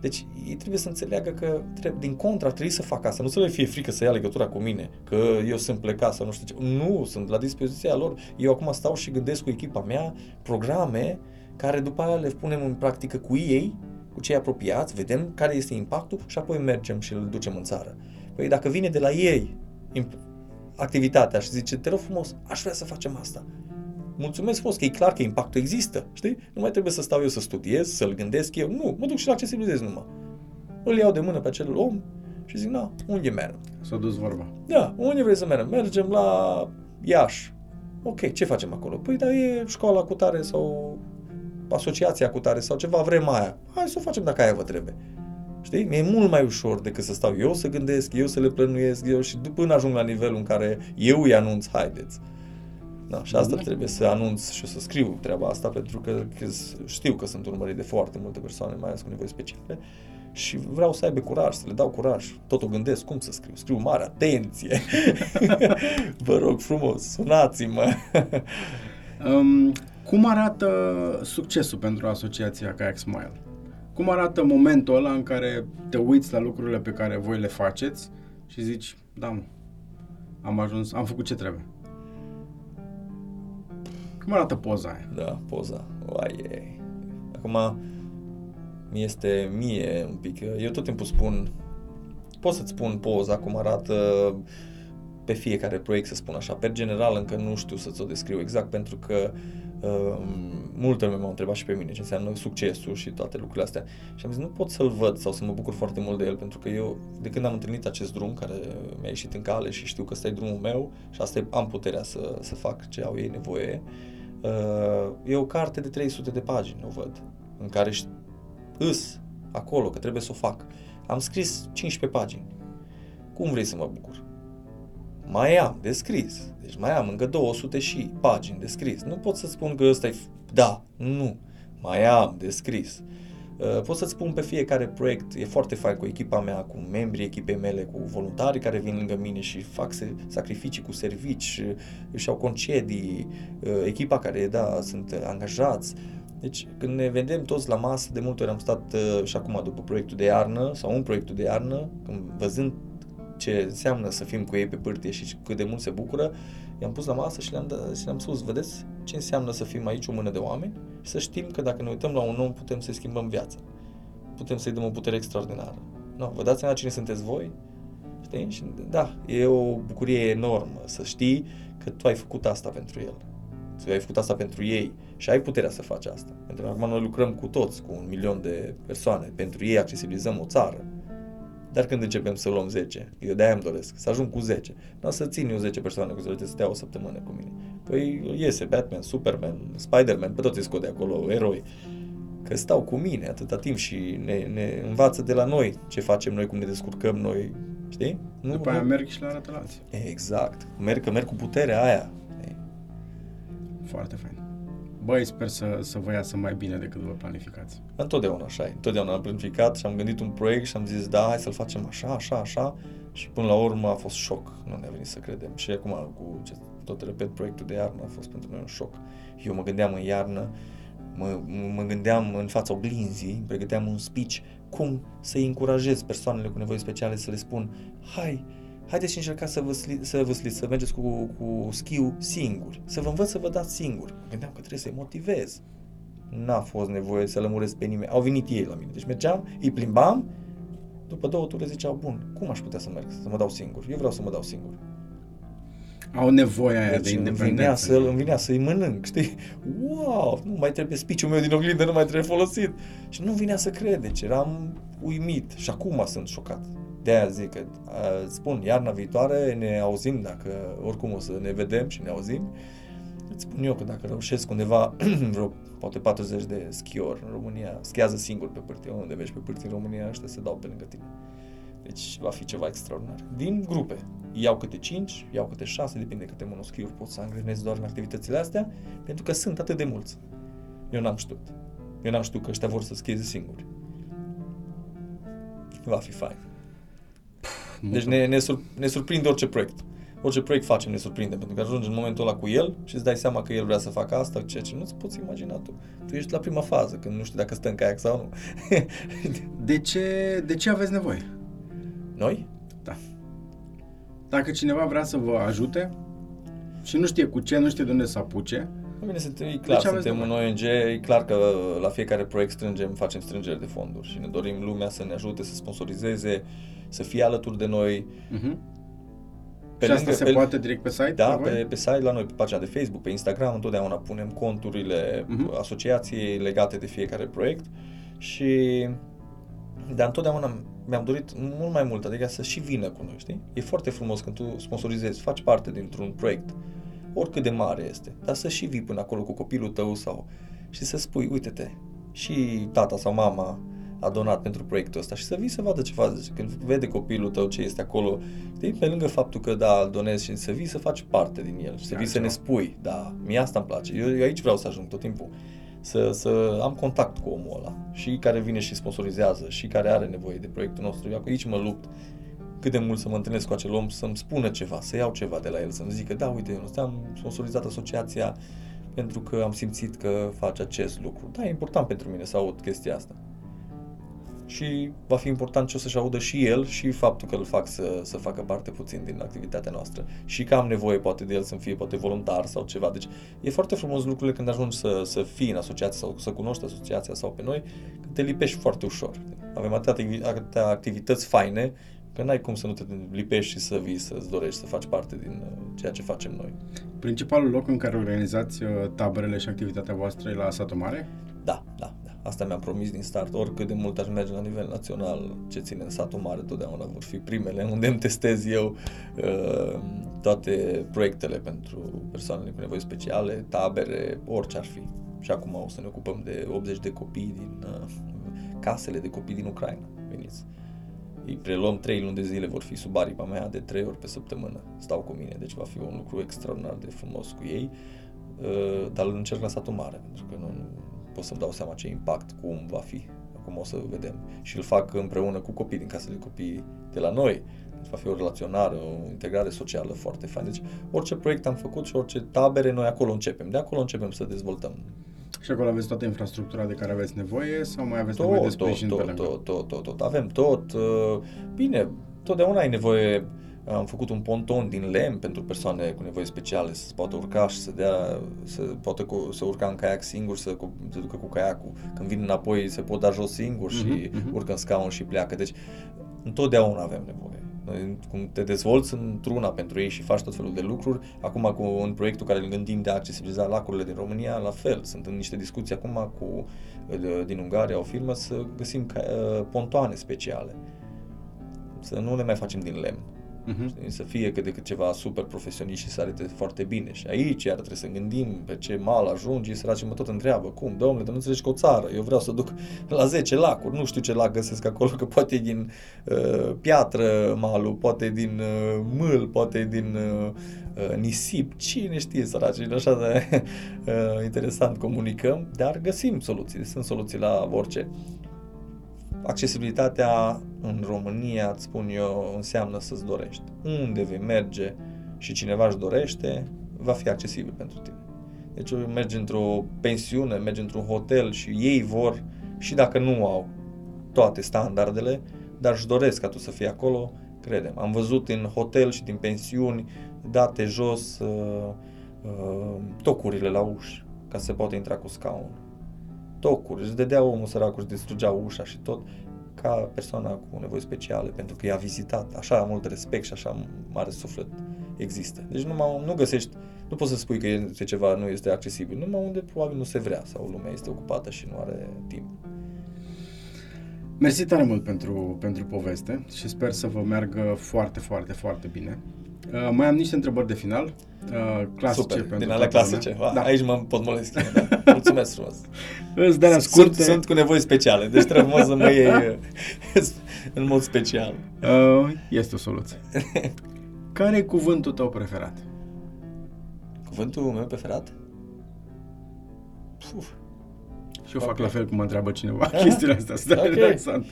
Deci ei trebuie să înțeleagă că din contra trebuie să facă asta, nu să le fie frică să ia legătura cu mine, că eu sunt plecat sau nu știu ce. Nu, sunt la dispoziția lor. Eu acum stau și gândesc cu echipa mea programe care după aia le punem în practică cu ei, cu cei apropiați, vedem care este impactul și apoi mergem și îl ducem în țară. Păi dacă vine de la ei activitatea și zice, te rog frumos, aș vrea să facem asta. Mulțumesc frumos că e clar că impactul există, știi? Nu mai trebuie să stau eu să studiez, să-l gândesc eu. Nu, mă duc și la accesibilizez numai. Îl iau de mână pe acel om și zic, na, unde mergem? S-a dus vorba. Da, unde vrei să mergem? Mergem la Iași. Ok, ce facem acolo? Păi, dar e școala cu tare sau asociația cu tare sau ceva, vrem aia. Hai să o facem dacă aia vă trebuie. Știi? Mi-e mult mai ușor decât să stau eu să gândesc, eu să le plănuiesc, eu și până ajung la nivelul în care eu îi anunț, haideți. Da, și asta trebuie să anunț și să scriu treaba asta, pentru că știu că sunt urmărit de foarte multe persoane, mai ales cu nevoi speciale, și vreau să aibă curaj, să le dau curaj. Tot o gândesc, cum să scriu? Scriu mare, atenție! Vă rog frumos, sunați-mă! Cum arată succesul pentru asociația Kayak Smile? Cum arată momentul ăla în care te uiți la lucrurile pe care voi le faceți și zici, da, mă, am ajuns, am făcut ce trebuie? Cum arată poza aia? Da, poza. Uai, acum mi este un pic. Eu tot timpul spun, pot să-ți spun poza cum arată pe fiecare proiect, să spun așa. Per general încă nu știu să ți-o descriu exact, pentru că multă lume m-a întrebat și pe mine ce înseamnă succesul și toate lucrurile astea. Și am zis, nu pot să-l văd sau să mă bucur foarte mult de el, pentru că eu, de când am întâlnit acest drum care mi-a ieșit în cale și știu că ăsta e drumul meu și asta am puterea să fac ce au ei nevoie, e o carte de 300 de pagini, o văd, în care îs acolo, că trebuie să o fac. Am scris 15 pagini. Cum vrei să mă bucur? Mai am de scris. Deci mai am încă 200 și pagini de scris. Nu pot să spun că ăsta e... Da, nu. Mai am de scris. Pot să-ți spun pe fiecare proiect. E foarte fain cu echipa mea, cu membrii echipei mele, cu voluntarii care vin lângă mine și fac sacrificii cu servici, își au concedii, echipa care, da, sunt angajați. Deci când ne vedem toți la masă, de multe ori am stat și acum după proiectul de iarnă sau un proiectul de iarnă, când văzând ce înseamnă să fim cu ei pe pârtie și cât de mult se bucură, i-am pus la masă și le-am spus, vedeți ce înseamnă să fim aici o mână de oameni și să știm că dacă ne uităm la un om putem să-i schimbăm viața, putem să-i dăm o putere extraordinară. No, vă dați seama cine sunteți voi? Știi? Și da, e o bucurie enormă să știi că tu ai făcut asta pentru el, tu ai făcut asta pentru ei și ai puterea să faci asta. Pentru că acum noi lucrăm cu toți, cu 1 milion de persoane, pentru ei accesibilizăm o țară. Dar când începem să luăm 10, eu de-aia îmi doresc, să ajung cu 10. Nu să țin eu 10 persoane cu să stea o săptămână cu mine. Păi iese Batman, Superman, Spider-Man, pe toți îi scot de acolo, eroi. că stau cu mine atâta timp și ne învață de la noi ce facem noi, cum ne descurcăm noi, știi? După aia merg și la arată la alții. Exact, merg cu puterea aia. Foarte fain. Băi, sper să vă iasă mai bine decât vă planificați. Întotdeauna așa e. Întotdeauna am planificat și am gândit un proiect și am zis, da, hai să-l facem așa și până la urmă a fost șoc. Nu ne-a venit să credem. Și acum, tot repet, proiectul de iarnă a fost pentru noi un șoc. Eu mă gândeam în iarnă, mă gândeam în fața oglinzii, pregăteam un speech, cum să-i încurajez persoanele cu nevoi speciale, să le spun, haideți și încercați să mergeți cu schiul singuri, să vă învăț să vă dați singuri. Gândeam că trebuie să-i motivez. N-a fost nevoie să lămuresc pe nimeni. Au venit ei la mine. Deci mergeam, îi plimbam, după 2 ture ziceau, bun, cum aș putea să merg, să mă dau singur? Eu vreau să mă dau singur. Au nevoie aia de independență. Îmi vinea să-i mănânc, știi? Wow, nu mai trebuie speech-ul meu din oglindă, nu mai trebuie folosit. Și nu vinea să crede, eram uimit și acum sunt șocat. De-aia zic că, spun, iarna viitoare ne auzim, dacă oricum o să ne vedem și ne auzim. Îți spun eu că dacă reușesc undeva, vreo poate 40 de schiori în România, schiază singur pe pârtie, unde mergi pe pârtie în România, ăștia se dau pe lângă tine. Deci va fi ceva extraordinar. Din grupe, iau câte 5, iau câte 6, depinde câte monoschiuri pot să angrenez doar în activitățile astea, pentru că sunt atât de mulți. Eu n-am știut că ăștia vor să schieze singuri. Va fi fain. Deci ne surprinde orice proiect. Orice proiect facem ne surprinde, pentru că ajungi în momentul ăla cu el și îți dai seama că el vrea să facă asta, ceea ce nu-ți poți imagina tu. Tu ești la prima fază, când nu știi dacă stă în caiac sau nu. De ce aveți nevoie? Noi? Da. Dacă cineva vrea să vă ajute și nu știe cu ce, nu știe de unde să apuce, e clar, suntem un ONG, e clar că la fiecare proiect facem strângeri de fonduri și ne dorim lumea să ne ajute, să sponsorizeze, să fie alături de noi. Uh-huh. Și asta se poate direct pe site? Da, pe site, la noi, pe pagina de Facebook, pe Instagram, întotdeauna punem conturile asociației legate de fiecare proiect și... Dar întotdeauna mi-am dorit mult mai mult, adică să și vină cu noi, știi? E foarte frumos când tu sponsorizezi, faci parte dintr-un proiect, oricât de mare este, dar să și vii până acolo cu copilul tău sau și să spui, uite-te, și tata sau mama a donat pentru proiectul ăsta și să vii să vadă ce faci. Când vede copilul tău ce este acolo, știi? Pe lângă faptul că, da, donezi și să vii să faci parte din el, să vii să ne spui, da, mie asta îmi place, eu aici vreau să ajung tot timpul, să am contact cu omul ăla și care vine și sponsorizează și care are nevoie de proiectul nostru. Eu aici mă lupt cât de mult să mă întâlnesc cu acel om, să-mi spună ceva, să iau ceva de la el, să-mi zică, da, uite, eu am sponsorizat asociația pentru că am simțit că face acest lucru. Da, e important pentru mine să aud chestia asta. Și va fi important ce o să-și audă și el și faptul că îl fac să facă parte puțin din activitatea noastră. Și că am nevoie poate de el să-mi fie poate voluntar sau ceva. Deci e foarte frumos lucrurile când ajungi să fii în asociație sau să cunoști asociația sau pe noi, că te lipești foarte ușor. Avem atâtea activități faine că n-ai cum să nu te lipești și să vii, să-ți dorești să faci parte din ceea ce facem noi. Principalul loc în care organizați taberele și activitatea voastră e la Satul Mare? Da. Asta mi-am promis din start, oricât de mult aș merge la nivel național, ce ține în Satul Mare, totdeauna vor fi primele unde îmi testez eu toate proiectele pentru persoanele cu nevoi speciale, tabere, orice ar fi. Și acum o să ne ocupăm de 80 de copii din casele de copii din Ucraina. Veniți! Îi preluăm 3 luni de zile, vor fi sub aripa mea de 3 ori pe săptămână. Stau cu mine, deci va fi un lucru extraordinar de frumos cu ei, dar îl încerc la Satul Mare, pentru că nu pot să-mi dau seama ce impact, cum va fi. Acum o să vedem. Și îl fac împreună cu copii din casele de copii de la noi. Deci va fi o relaționare, o integrare socială foarte faină. Deci orice proiect am făcut și orice tabere, noi acolo începem. De acolo începem să dezvoltăm. Și acolo aveți toată infrastructura de care aveți nevoie sau mai aveți nevoie de sprijin pe lângă? Tot. Avem tot. Bine, totdeauna ai nevoie. Am făcut un ponton din lemn pentru persoane cu nevoi speciale să se poată urca și să urca în caiac singur, să se ducă cu caiacul. Când vin înapoi se pot da jos singur și urcă în scaun și pleacă. Deci întotdeauna avem nevoie. Cum te dezvolți într-una pentru ei și faci tot felul de lucruri. Acum în proiectul care îl gândim de a accesibiliza lacurile din România, la fel. Sunt în niște discuții acum din Ungaria, o firmă, să găsim pontoane speciale. Să nu le mai facem din lemn. Știi? Să fie cât de cât ceva super profesionist și să arate foarte bine. Și aici iar trebuie să gândim pe ce mal ajungi, săracii mă tot întreabă, cum, domnule, nu înțelegi că o țară, eu vreau să duc la 10 lacuri, nu știu ce lac găsesc acolo, că poate e din piatră malul, poate e din mâl, poate e din nisip, cine știe, săracii, așa de interesant comunicăm, dar găsim soluții, sunt soluții la orice. Accesibilitatea în România, îți spun eu, înseamnă să-ți dorești. Unde vei merge și cineva își dorește, va fi accesibil pentru tine. Deci mergi într-o pensiune, mergi într-un hotel și ei vor, și dacă nu au toate standardele, dar își doresc ca tu să fii acolo, crede-mă. Am văzut în hotel și din pensiuni date jos tocurile la uși ca să poată intra cu scaunul. Tocuri, își dădea omul săracul, își distrugea ușa și tot, ca persoana cu nevoi speciale, pentru că i-a vizitat. Așa mult respect și așa mare suflet există. Deci nu găsești, nu poți să spui că este ceva nu este accesibil, numai unde probabil nu se vrea sau lumea este ocupată și nu are timp. Mersi tare mult pentru poveste și sper să vă meargă foarte, foarte, foarte bine. Mai am niște întrebări de final, clasice. Super, din alea clasice. Da. Aici mă pot moleschi. Da. Mulțumesc frumos. Sunt cu nevoi speciale, deci trebuie să mă iei în mod special. Este o soluție. Care e cuvântul tău preferat? Cuvântul meu preferat? Puf. Și eu fac la fel cum mă întreabă cineva chestiile astea. Asta e interesant.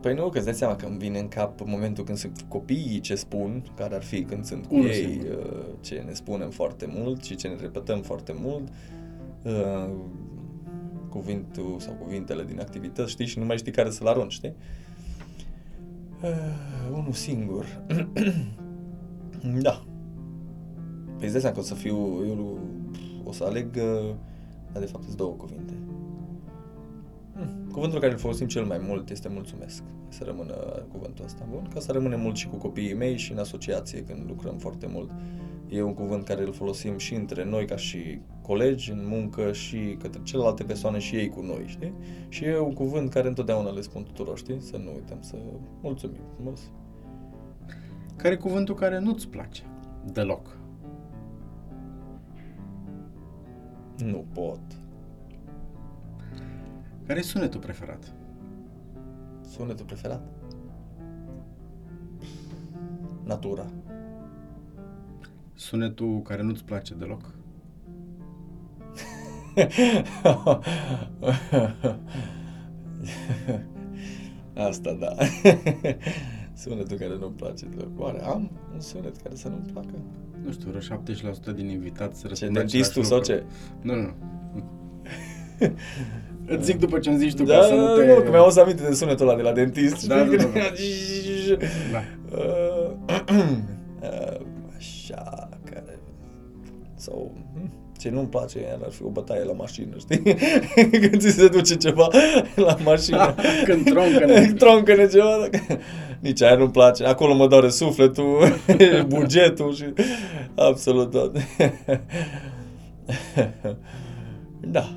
Păi nu, că îți dai seama că îmi vine în cap momentul când sunt copiii ce spun, care ar fi când sunt cu ei, ce ne spunem foarte mult și ce ne repetăm foarte mult, cuvintul sau cuvintele din activități, știi, și nu mai știi care să-l arunci, știi? Unul singur. Da. Păi îți dai seama că o să fiu, eu o să aleg, dar de fapt sunt două cuvinte. Cuvântul care îl folosim cel mai mult este mulțumesc. Să rămână cuvântul ăsta bun, ca să rămâne mult și cu copiii mei și în asociație când lucrăm foarte mult. E un cuvânt care îl folosim și între noi ca și colegi în muncă și către celelalte persoane și ei cu noi, știi? Și e un cuvânt care întotdeauna le spun tuturor, știi? Să nu uităm să mulțumim frumos. Care e cuvântul care nu-ți place deloc? Nu pot. Care e sunetul preferat? Sunetul preferat? Natura. Sunetul care nu-ți place deloc? Asta da. Sunetul care nu-mi place deloc. Oare am un sunet care să nu-mi placă? Nu știu, vreo 70% din invitați răspunde același lucru. Ce, dentistul sau ce? Nu. Îți zic după ce îmi zici tu, da, ca să nu te... Da, nu, că mi-am auzit aminte de sunetul ăla de la dentist. Da, da, da. Așa, care... Sau... Ce nu-mi place, ar fi o bătaie la mașină, știi? Când ți se duce ceva la mașină. Când troncăne ceva. Nici aia nu-mi place. Acolo mă doare sufletul, bugetul și... Absolut tot. Da.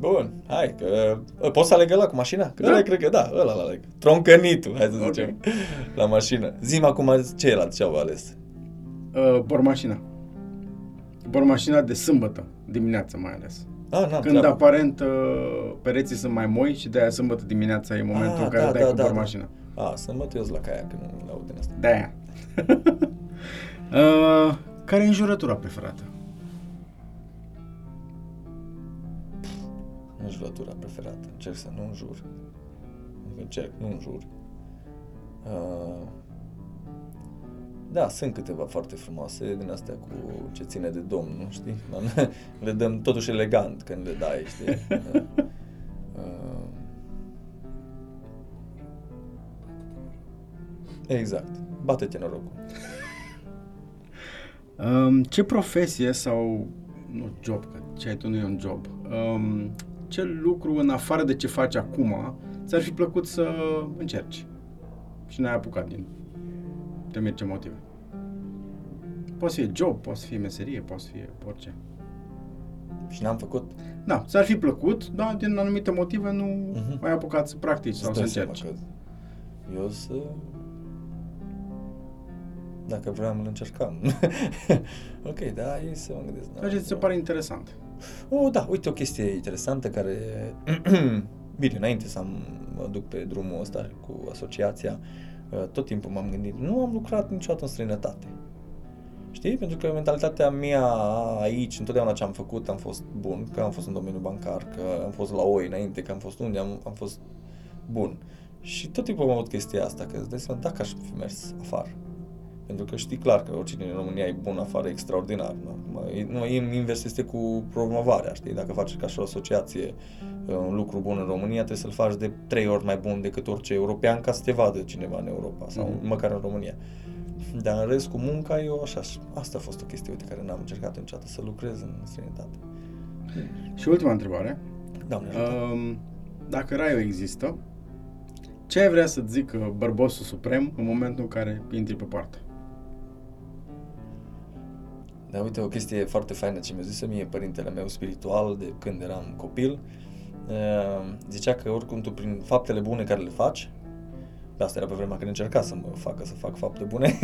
Bun, hai, că poți să aleg ăla cu mașina? Că da, cred că da, ăla l-aleg. Troncănitul, hai să zicem, okay. La mașină. Zi-mi acum ceilalți ce au ales. Bormașina. Bormașina de sâmbătă, dimineața mai ales. Când treabă. Aparent pereții sunt mai moi și de-aia sâmbătă dimineața e momentul în care dai cu bormașina. Da. Sâmbătă eu-s la Kayak, că nu laud din asta. De-aia. Care e înjurătura preferată? Înjurătura preferată. Încerc să nu înjur. Da, sunt câteva foarte frumoase din astea cu ce ține de Domnul, știi? Le dăm totuși elegant când le dai, știi? Exact. Bate-te norocul. Ce profesie sau... Nu, job, că ce ai tu nu e un job. Ce lucru, în afară de ce faci acum, ți-ar fi plăcut să încerci și n-ai apucat din temeri ce motive? Poate să fie job, poate să fie meserie, poate să fie orice. Și n-am făcut? Da, ți-ar fi plăcut, dar din anumite motive nu ai apucat să practici sau să încerci. Eu să... Dacă vreau, îl încercam. Ok, da, ei să mă gândesc. Da, ți se pare interesant? Oh, da, uite o chestie interesantă care... Bine, înainte să mă duc pe drumul ăsta cu asociația, tot timpul m-am gândit, nu am lucrat niciodată în străinătate. Știi? Pentru că mentalitatea mea aici, întotdeauna ce am făcut, am fost bun, că am fost în domeniul bancar, că am fost la OI înainte, că am fost unde, am fost bun. Și tot timpul am avut chestia asta, că îți dai seama dacă aș fi mers afară. Pentru că știi clar că oricine în România e bun afară, e extraordinar. Nu, invers este cu promovarea, știi? Dacă faci ca și o asociație un lucru bun în România, trebuie să-l faci de 3 ori mai bun decât orice european ca să te vadă cineva în Europa sau măcar în România. Dar în rest, cu munca, eu așa, asta a fost o chestie, uite, care n-am încercat niciodată, să lucrez în străinătate. Și ultima întrebare. Doamne ajută. Dacă raiul există, ce ai vrea să-ți zică bărbosul suprem în momentul în care intri pe poartă? Da, uite, o chestie foarte faină ce mi-a zis mie părintele meu spiritual de când eram copil. Zicea că oricum tu prin faptele bune care le faci, de asta era pe vremea când încerca să mă facă să fac fapte bune,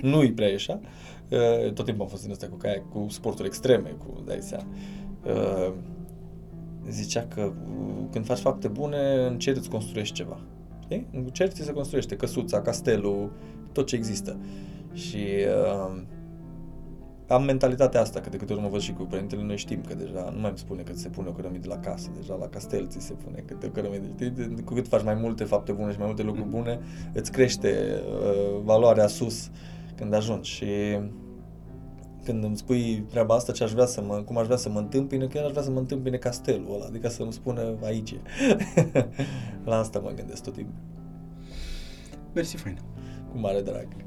nu-i prea ieșea. Tot timpul am fost în ăsta cu kayak, cu sporturi extreme, cu dai seama. Zicea că când faci fapte bune, încerci să construiești ceva. Știi? Încerci să construiești căsuța, castelul, tot ce există. Și am mentalitatea asta, că de câte ori mă văd și cu părintele, noi știm că deja nu mai îmi spune că ți se pune o cărămidă la casă, deja la castel ți se pune câte o cărămidă. Știi? Cu cât faci mai multe fapte bune și mai multe lucruri bune, îți crește valoarea sus când ajungi. Și când îmi spui treaba asta, ce aș vrea să mă, cum aș vrea să mă întâmpine, că el aș vrea să mă întâmpine castelul ăla, adică să îmi spună aici. La asta mă gândesc tot timpul. Mersi, faină. Cu mare drag.